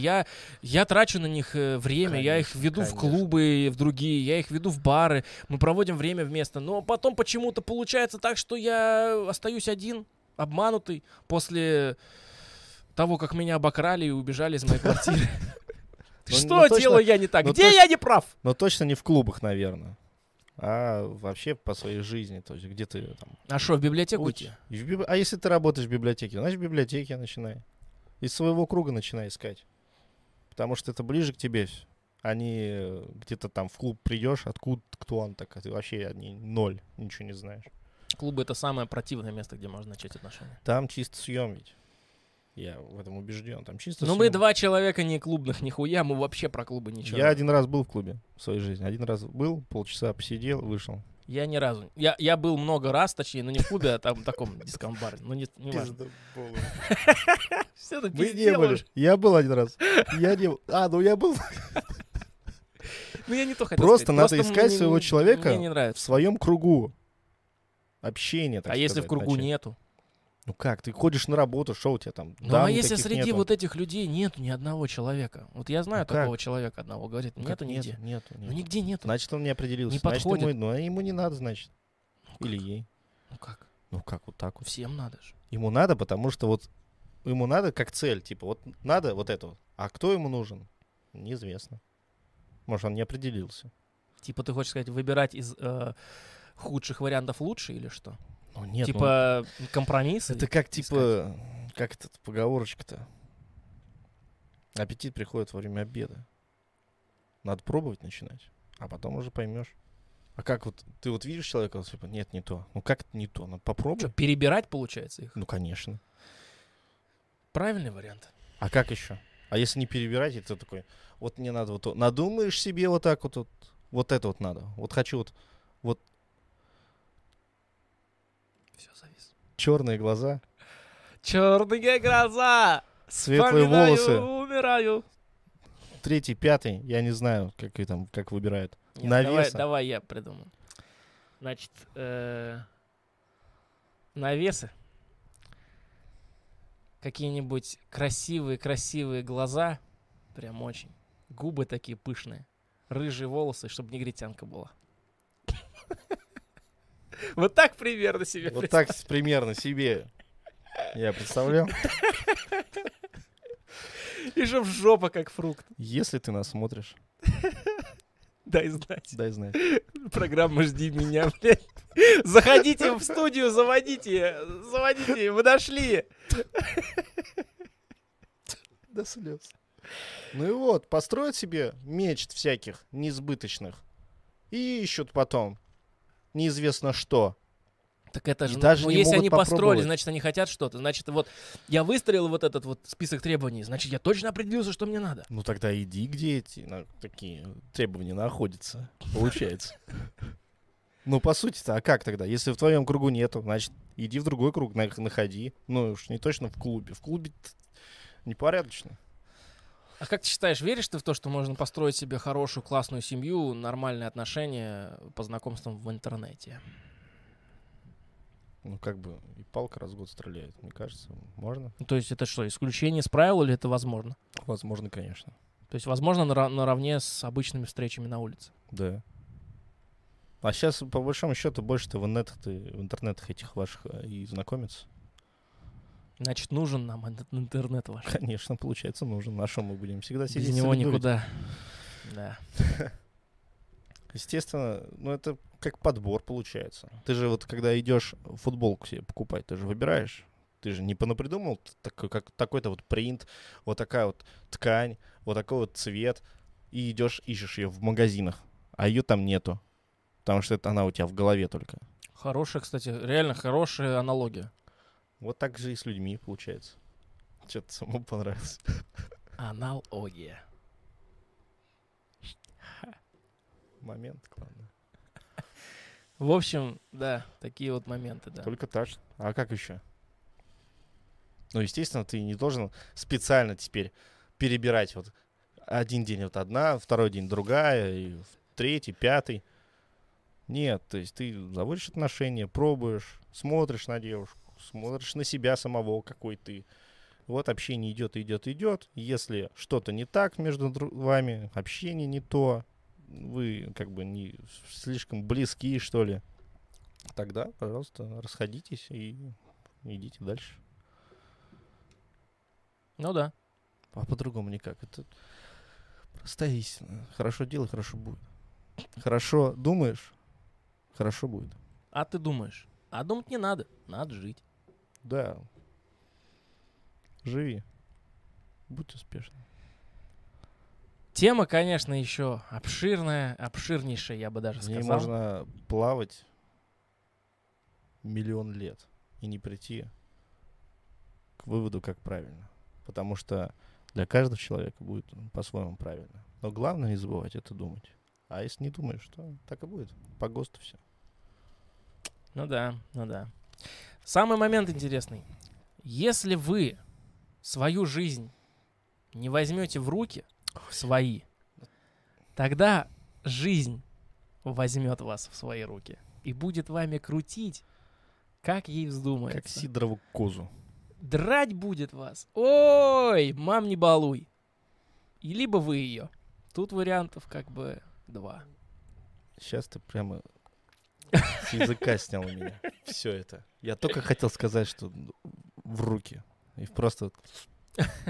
Я трачу на них время, конечно, я их веду в клубы, в другие, я их веду в бары, мы проводим время вместе. Но потом почему-то получается так, что я остаюсь один, обманутый, после того, как меня обокрали и убежали из моей квартиры. Что делаю я не так? Где я не прав? Но точно не в клубах, наверное. А вообще по своей жизни, то есть где ты там... А что, в библиотеку идти? А если ты работаешь в библиотеке, значит, в библиотеке начинай. Из своего круга начинай искать. Потому что это ближе к тебе. А не где-то там в клуб придешь, откуда, кто он так, а ты вообще ноль, ничего не знаешь. Клубы — это самое противное место, где можно начать отношения. Там чисто съем ведь. Я в этом убежден. Там чисто съем. Мы два человека не клубных, нихуя, мы вообще про клубы ничего. Я один раз был в клубе в своей жизни. Один раз был, полчаса посидел, вышел. Я ни разу. Я был много раз, точнее, но не в клубе, а там в таком дискомбаре. Ну, не важно. Все ты пиздец. Я был один раз. Я не был. А, ну я был. Ну я не то хотел сказать. Просто надо искать своего человека в своем кругу. Общение, так сказать. А если в кругу нету? Ну как, ты ходишь на работу, шоу у тебя там. Ну а если среди нету? Вот этих людей нету ни одного человека? Вот я знаю такого человека одного, говорит, нету нигде. Нету. Ну нигде нету. Значит, он не определился. Не значит, подходит. Ему не надо, значит. Ну, или ей. Ну как, вот так вот. Всем надо же. Ему надо, потому что вот ему надо как цель, типа вот надо вот это. А кто ему нужен? Неизвестно. Может, он не определился. Типа ты хочешь сказать, выбирать из худших вариантов лучший или что? Ну, нет, типа компромисс? Это как типа, как эта поговорочка-то? Аппетит приходит во время обеда. Надо пробовать начинать, а потом уже поймешь. А как вот ты вот видишь человека, типа, нет, не то. Ну как это не то? Ну попробуй. Что, перебирать получается их? Ну конечно. Правильный вариант. А как еще? А если не перебирать, это такой, вот мне надо вот, надумаешь себе вот так вот, вот это вот надо. Вот хочу вот, вот. Все завис. Черные глаза. Черные глаза. Светлые волосы. Умираю. Третий, пятый, я не знаю, как и там, как выбирают. Нет, навеса. Давай я придумаю. Значит, навесы. Какие-нибудь красивые глаза. Прям очень. Губы такие пышные. Рыжие волосы, чтобы негритянка была. Вот так примерно себе. Вот так примерно себе. Я представлял. И же в жопа, как фрукт. Если ты нас смотришь. Дай знать. Дай знать. Программа «Жди меня», блядь. Заходите в студию, заводите, вы нашли. До слез. Ну и вот, построят себе мечт всяких несбыточных. И ищут потом неизвестно что. Так это же, даже ну, если они построили, значит, они хотят что-то. Значит, вот я выстроил вот этот вот список требований, значит, я точно определился, что мне надо. Ну тогда иди, где эти такие требования находятся, получается. Ну, по сути-то, а как тогда? Если в твоем кругу нету, значит, иди в другой круг, находи. Ну уж не точно в клубе. В клубе непорядочно. А как ты считаешь, веришь ты в то, что можно построить себе хорошую, классную семью, нормальные отношения по знакомствам в интернете? Ну, как бы, и палка раз в год стреляет, мне кажется, можно. Ну, то есть это что, исключение из правил или это возможно? Возможно, конечно. То есть возможно наравне с обычными встречами на улице? Да. А сейчас, по большому счету, больше ты в интернетах этих ваших и знакомиться. Значит, нужен нам этот интернет ваш. Конечно, получается, нужен. На шо мы будем всегда сидеть? Без него никуда. Да. Естественно, ну это как подбор получается. Ты же вот когда идешь футболку себе покупать, ты же выбираешь. Ты же не понапридумал такой-то вот принт, вот такая вот ткань, вот такой вот цвет. И идешь, ищешь ее в магазинах, а ее там нету. Потому что это она у тебя в голове только. Хорошая, кстати, реально хорошая аналогия. Вот так же и с людьми получается. Что-то самому понравилось. Аналогия. Момент, главное. В общем, да, такие вот моменты, да. Только так. А как еще? Ну, естественно, ты не должен специально теперь перебирать. Вот один день вот одна, второй день другая, и третий, пятый. Нет, то есть ты заводишь отношения, пробуешь, смотришь на девушку, смотришь на себя самого, какой ты. Вот общение идет, идет, идет. Если что-то не так между вами, общение не то, вы как бы не слишком близки, что ли, тогда, пожалуйста, расходитесь и идите дальше. Ну да. А по-другому никак. Это простая истина. Хорошо делай, хорошо будет. Хорошо думаешь, хорошо будет. А ты думаешь? А думать не надо. Надо жить. Да. Живи. Будь успешным. Тема, конечно, еще обширная, обширнейшая, я бы даже сказал. В ней можно плавать миллион лет и не прийти к выводу, как правильно. Потому что для каждого человека будет по-своему правильно. Но главное не забывать это думать. А если не думаешь, то так и будет. По ГОСТу все. Ну да, ну да. Самый момент интересный. Если вы свою жизнь не возьмете в руки... свои. Тогда жизнь возьмет вас в свои руки и будет вами крутить, как ей вздумается. Как сидорову козу. Драть будет вас. Ой, мам, не балуй. И либо вы ее. Тут вариантов как бы два. Сейчас ты прямо с языка снял меня. Все это. Я только хотел сказать, что в руки. И просто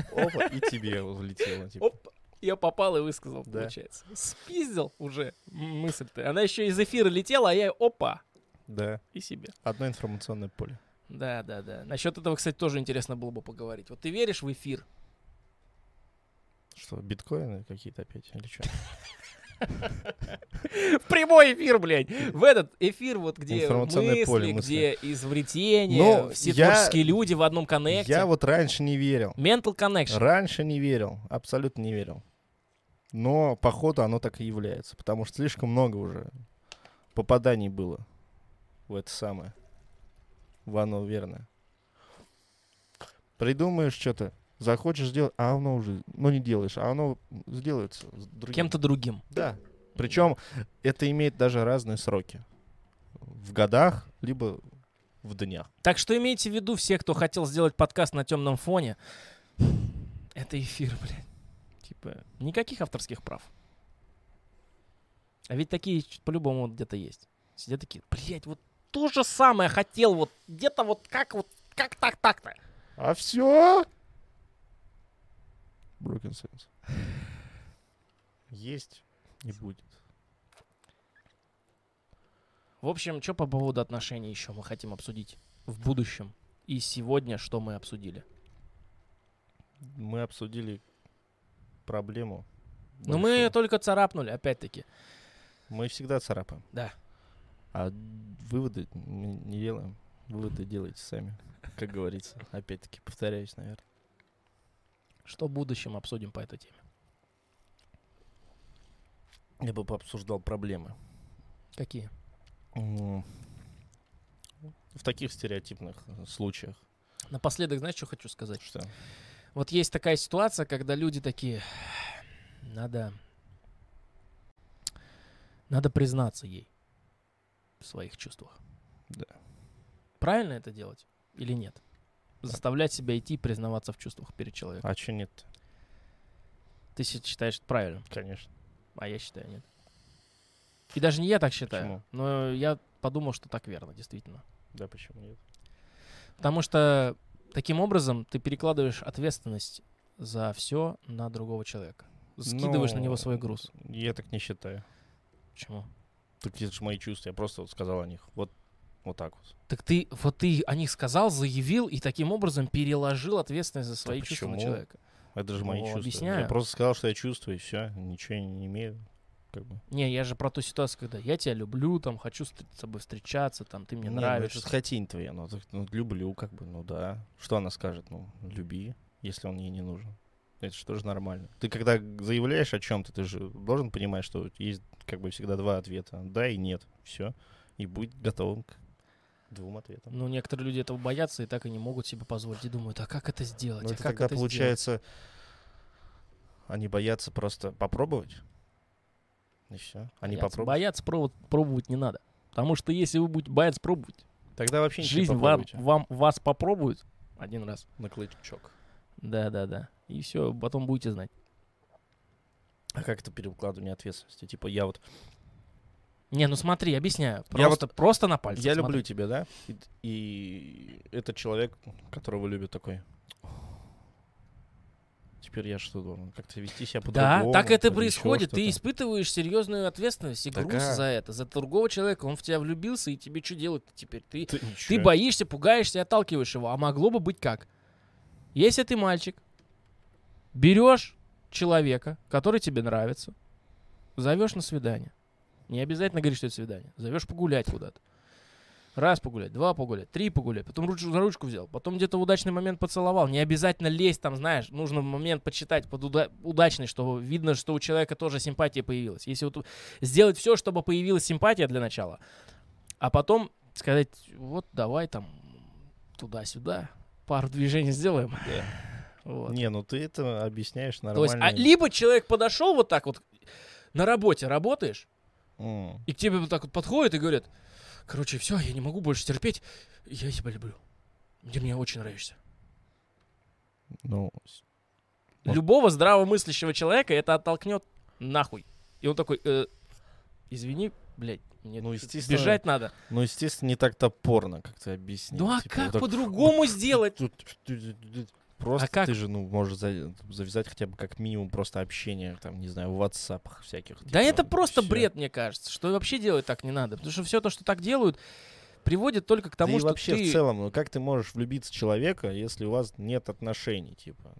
опа, и тебе улетело. Опа. Я попал и высказал, да. Получается. Спиздил уже мысль-то. Она еще из эфира летела, а я опа. Да. И себе. Одно информационное поле. Да, да, да. Насчет этого, кстати, тоже интересно было бы поговорить. Вот ты веришь в эфир? Что, биткоины какие-то опять или что? В прямой эфир, блядь. В этот эфир, вот где мысли, поле, где изобретения, все творческие люди в одном коннекте. Я вот раньше не верил. Mental connection. Раньше не верил, абсолютно не верил. Но, походу, оно так и является. Потому что слишком много уже попаданий было в это самое. В оно верное. Придумаешь что-то, захочешь сделать, а оно уже, ну не делаешь, а оно сделается кем-то другим. Да. Причем это имеет даже разные сроки. В годах, либо в днях. Так что имейте в виду все, кто хотел сделать подкаст на темном фоне. Это эфир, блядь. Типа никаких авторских прав. А ведь такие по-любому вот где-то есть. Сидят такие, блядь, вот то же самое хотел, вот где-то вот, как так-то. А все? Broken Sense. Есть. Не будет. В общем, что по поводу отношений еще мы хотим обсудить в будущем? И сегодня что мы обсудили? Мы обсудили проблему. Но мы только царапнули, опять-таки. Мы всегда царапаем. Да. А выводы мы не делаем. Выводы делайте сами, как говорится. Опять-таки, повторяюсь, наверное. Что в будущем обсудим по этой теме? Я бы пообсуждал проблемы. Какие? В таких стереотипных случаях. Напоследок, знаешь, что хочу сказать? Что? Вот есть такая ситуация, когда люди такие... Надо признаться ей в своих чувствах. Да. Правильно это делать или нет? Да. Заставлять себя идти и признаваться в чувствах перед человеком. А что нет-то? Ты считаешь это правильно? Конечно. А я считаю, нет. И даже не я так считаю. Почему? Но я подумал, что так верно, действительно. Да, почему нет? Потому что таким образом ты перекладываешь ответственность за все на другого человека. Скидываешь на него свой груз. Я так не считаю. Почему? Так это же мои чувства, я просто вот сказал о них. Вот так вот. Так ты о них сказал, заявил и таким образом переложил ответственность за свои чувства на человека. Это же мои чувства. Объясняю. Я просто сказал, что я чувствую, и все. Ничего не имею. Как бы. Не, я же про ту ситуацию, когда я тебя люблю, там, хочу с тобой встречаться, там, ты мне нравишься. Ну, это хотень твоя, ну, люблю, как бы, ну, да. Что она скажет? Ну, люби, если он ей не нужен. Это же тоже нормально. Ты когда заявляешь о чем-то, ты же должен понимать, что есть, как бы, всегда два ответа. Да и нет. Все. И будь готовым к двум ответам. Ну, некоторые люди этого боятся и так и не могут себе позволить. И думают, а как это сделать? Это как тогда это получается, сделать? Они боятся просто попробовать. И все. Они попробуют. Боятся пробовать не надо. Потому что если вы будете бояться пробовать, тогда вообще жизнь вас попробует один раз. На клычок. Да. И все, потом будете знать. А как это перекладывание ответственности? Типа я вот... Не, ну смотри, объясняю. Просто на пальцах. Я люблю тебя, да? И этот человек, которого любит, такой... Теперь я что должен? Как-то вести себя по-другому? Да, так это происходит. Ты испытываешь серьезную ответственность и груз за это. За другого человека. Он в тебя влюбился, и тебе что делать-то теперь? Ты боишься, пугаешься и отталкиваешь его. А могло бы быть как? Если ты мальчик, берешь человека, который тебе нравится, зовешь на свидание. Не обязательно говорить, что это свидание. Зовешь погулять куда-то. Раз погулять, два погулять, три погулять. Потом за ручку взял. Потом где-то в удачный момент поцеловал. Не обязательно лезть там, знаешь. Нужно в момент почитать под удачный, чтобы видно, что у человека тоже симпатия появилась. Если вот сделать все, чтобы появилась симпатия для начала, а потом сказать, вот давай там туда-сюда. Пару движений сделаем. Yeah. Вот. Не, ну ты это объясняешь нормально. То есть, либо человек подошел вот так вот. На работе работаешь. И к тебе вот так вот подходят и говорят, короче, все, я не могу больше терпеть, я тебя люблю, ты мне очень нравишься. Ну, любого здравомыслящего человека это оттолкнет нахуй. И он такой, извини, блядь, мне бежать надо. Ну, естественно, не так топорно, как ты объяснил. Ну, а как по-другому сделать? Просто ты же, можешь завязать хотя бы как минимум просто общение, там, не знаю, в WhatsApp-ах всяких. Да это просто бред, мне кажется, что вообще делать так не надо. Потому что все то, что так делают, приводит только к тому, да что и вообще ты... в целом, ну как ты можешь влюбиться в человека, если у вас нет отношений, типа?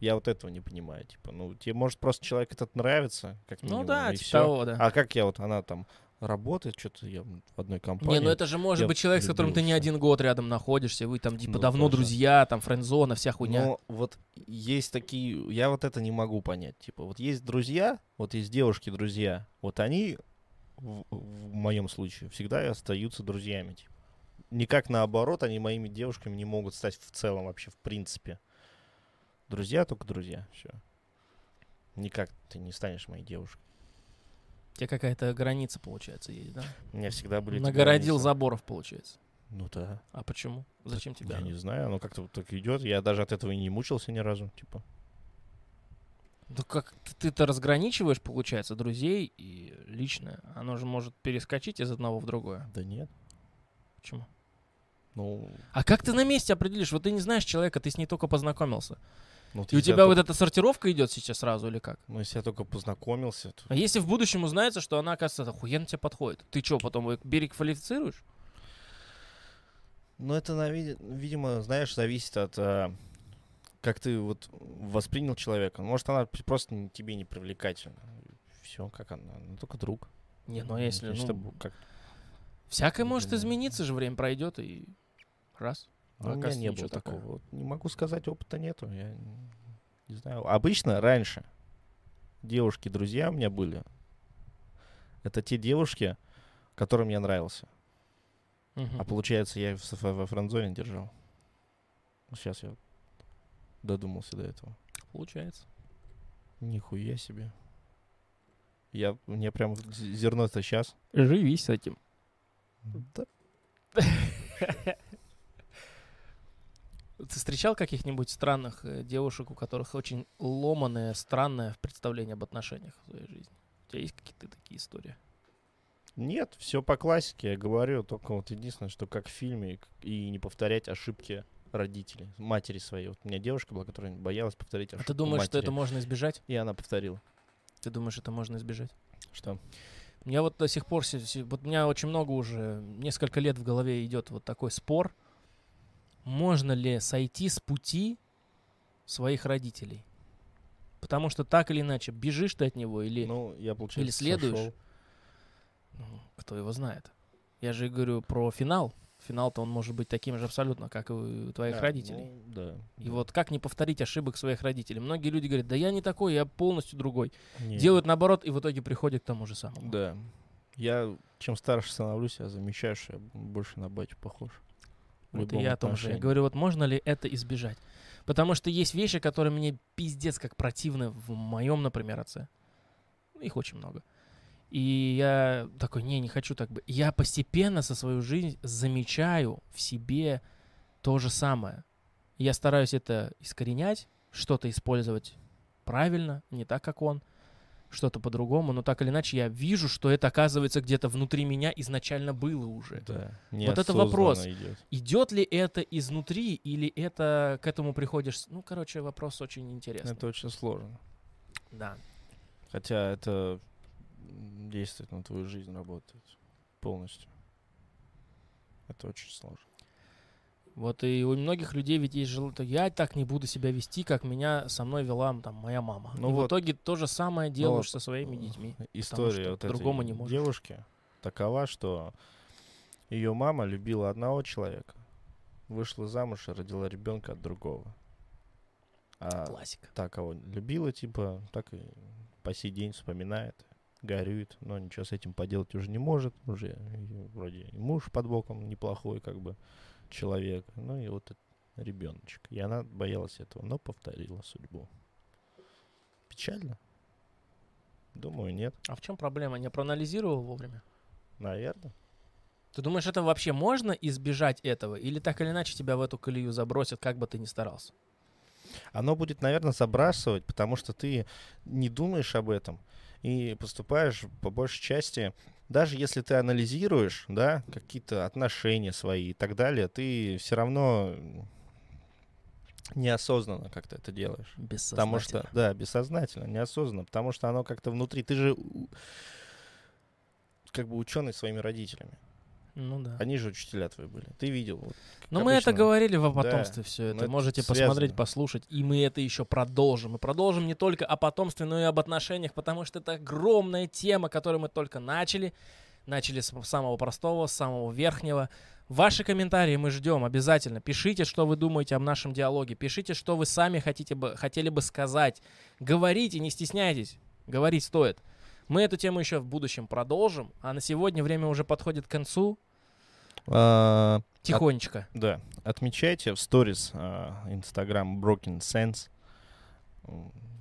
Я вот этого не понимаю, типа, ну тебе может просто человек этот нравится, как минимум, ну да, типа того, да. А как я вот, она там работает, что-то я в одной компании. Не, ну это же может быть человек, с которым ты не один год рядом находишься, вы там типа ну, давно тоже. Друзья, там френдзона, вся хуйня. Ну вот есть такие, я вот это не могу понять, типа вот есть друзья, вот есть девушки-друзья, вот они в моем случае всегда остаются друзьями, типа. Никак наоборот, они моими девушками не могут стать в целом вообще, в принципе. Друзья только друзья, все. Никак ты не станешь моей девушкой. У тебя какая-то граница, получается, есть, да? У меня всегда были эти нагородил границы. Заборов, получается. Ну да. А почему? Зачем так, тебе? Я не знаю, оно как-то вот так идет. Я даже от этого и не мучился ни разу, типа. Ну как ты-то разграничиваешь, получается, друзей и личное. Оно же может перескочить из одного в другое. Да нет. Почему? Ну... А как ты на месте определишь? Вот ты не знаешь человека, ты с ней только познакомился. Ну, и у тебя вот эта сортировка идет сейчас сразу или как? Ну, если я только познакомился... То... А если в будущем узнается, что она, оказывается, охуенно тебе подходит? Ты что, потом ее переквалифицируешь? Ну, это, видимо, знаешь, зависит от... Как ты вот воспринял человека. Может, она просто тебе не привлекательна. Все, как она? Ну, только друг. Не, ну, если... Ну, как... Всякое может измениться же, время пройдет и... Раз... Ну, у меня не было такого. Вот, не могу сказать, опыта нету. Я не знаю. Обычно раньше девушки-друзья у меня были. Это те девушки, которым я нравился. Угу. А получается, я их во френдзоне держал. Сейчас я додумался до этого. Получается. Нихуя себе. Мне прям зерно-то сейчас. Живи с этим. Да. Ты встречал каких-нибудь странных девушек, у которых очень ломаное, странное представление об отношениях в своей жизни? У тебя есть какие-то такие истории? Нет, все по классике, я говорю. Только вот единственное, что как в фильме, и не повторять ошибки родителей, матери своей. Вот у меня девушка была, которая боялась повторить ошибки матери. А ты думаешь, что это можно избежать? И она повторила. Ты думаешь, это можно избежать? Что? У меня вот до сих пор, вот у меня очень много уже, несколько лет в голове идет вот такой спор. Можно ли сойти с пути своих родителей? Потому что так или иначе, бежишь ты от него или, ну, я, или следуешь? Ну, кто его знает? Я же говорю про финал. Финал-то он может быть таким же абсолютно, как и у твоих родителей. Ну, да, и вот как не повторить ошибок своих родителей? Многие люди говорят, да я не такой, я полностью другой. Нет. Делают наоборот и в итоге приходят к тому же самому. Да. Я чем старше становлюсь, я замечаю, что я больше на батю похож. Это я о том же. Я говорю, вот можно ли это избежать? Потому что есть вещи, которые мне пиздец как противны в моем, например, отце. Их очень много. И я такой, не хочу так быть. Я постепенно со свою жизнь замечаю в себе то же самое. Я стараюсь это искоренять, что-то использовать правильно, не так, как он, что-то по-другому, но так или иначе я вижу, что это, оказывается, где-то внутри меня изначально было уже. Да, вот это вопрос. Идет ли это изнутри или это к этому приходишь? Ну, короче, вопрос очень интересный. Это очень сложно. Да. Хотя это действует на твою жизнь, работает полностью. Это очень сложно. Вот и у многих людей ведь есть желание, я так не буду себя вести, как меня со мной вела там моя мама. Ну и вот, в итоге то же самое делаешь со своими детьми. История вот по-другому не можешь. Девушки такова, что ее мама любила одного человека, вышла замуж и родила ребенка от другого. А классика. Та, кого любила, типа, так и по сей день вспоминает, горюет, но ничего с этим поделать уже не может. Уже вроде муж под боком неплохой, как бы, человек, ну и вот этот ребеночек. И она боялась этого, но повторила судьбу. Печально? Думаю, нет. А в чем проблема? Не проанализировал вовремя? Наверное. Ты думаешь, это вообще можно избежать этого? Или так или иначе тебя в эту колею забросят, как бы ты ни старался? Оно будет, наверное, забрасывать, потому что ты не думаешь об этом и поступаешь по большей части, даже если ты анализируешь, да, какие-то отношения свои и так далее, ты все равно неосознанно как-то это делаешь. Бессознательно. Потому что, да, бессознательно, неосознанно, потому что оно как-то внутри. Ты же как бы ученый своими родителями. Ну да. Они же учителя твои были. Ты видел. Вот, но мы обычно... это говорили во потомстве, да, все это. Можете это посмотреть, связано, послушать. И мы это еще продолжим. И продолжим не только о потомстве, но и об отношениях, потому что это огромная тема, которую мы только начали. Начали с самого простого, с самого верхнего. Ваши комментарии мы ждем обязательно. Пишите, что вы думаете об нашем диалоге. Пишите, что вы сами хотели бы сказать. Говорите, не стесняйтесь. Говорить стоит. Мы эту тему еще в будущем продолжим. А на сегодня время уже подходит к концу. Тихонечко. Да. Отмечайте в сторис Instagram Broken Sense.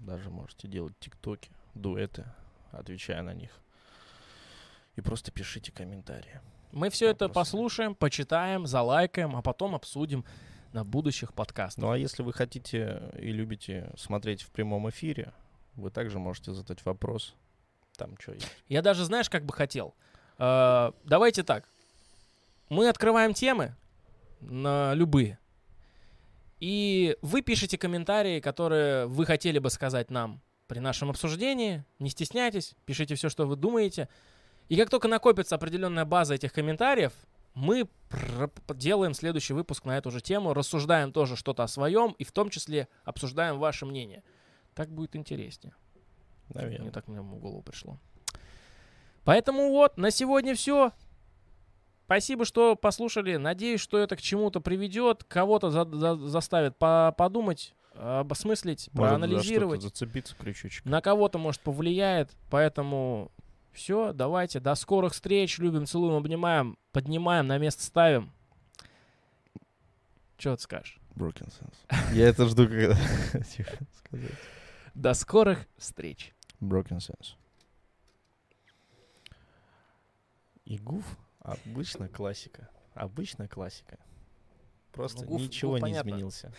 Даже можете делать тиктоки, дуэты, отвечая на них. И просто пишите комментарии. Мы все это послушаем, почитаем, залайкаем, а потом обсудим на будущих подкастах. Ну а если вы хотите и любите смотреть в прямом эфире, вы также можете задать вопрос. Там что есть. Я даже, знаешь, как бы хотел. Давайте так. Мы открываем темы на любые. И вы пишите комментарии, которые вы хотели бы сказать нам при нашем обсуждении. Не стесняйтесь, пишите все, что вы думаете. И как только накопится определенная база этих комментариев, мы делаем следующий выпуск на эту же тему, рассуждаем тоже что-то о своем и в том числе обсуждаем ваше мнение. Так будет интереснее. Наверное. Мне так в голову пришло. Поэтому вот, на сегодня все. Спасибо, что послушали. Надеюсь, что это к чему-то приведет, кого-то заставит подумать, обосмыслить, может, проанализировать. За что-то зацепиться, крючочек. На кого-то, может, повлияет. Поэтому... Все, давайте, до скорых встреч. Любим, целуем, обнимаем, поднимаем, на место ставим. Чего ты скажешь? Broken Sense. Я это жду, когда сказать. До скорых встреч. Broken Sense. И гуф обычно классика. Обычно классика. Просто ничего не изменился.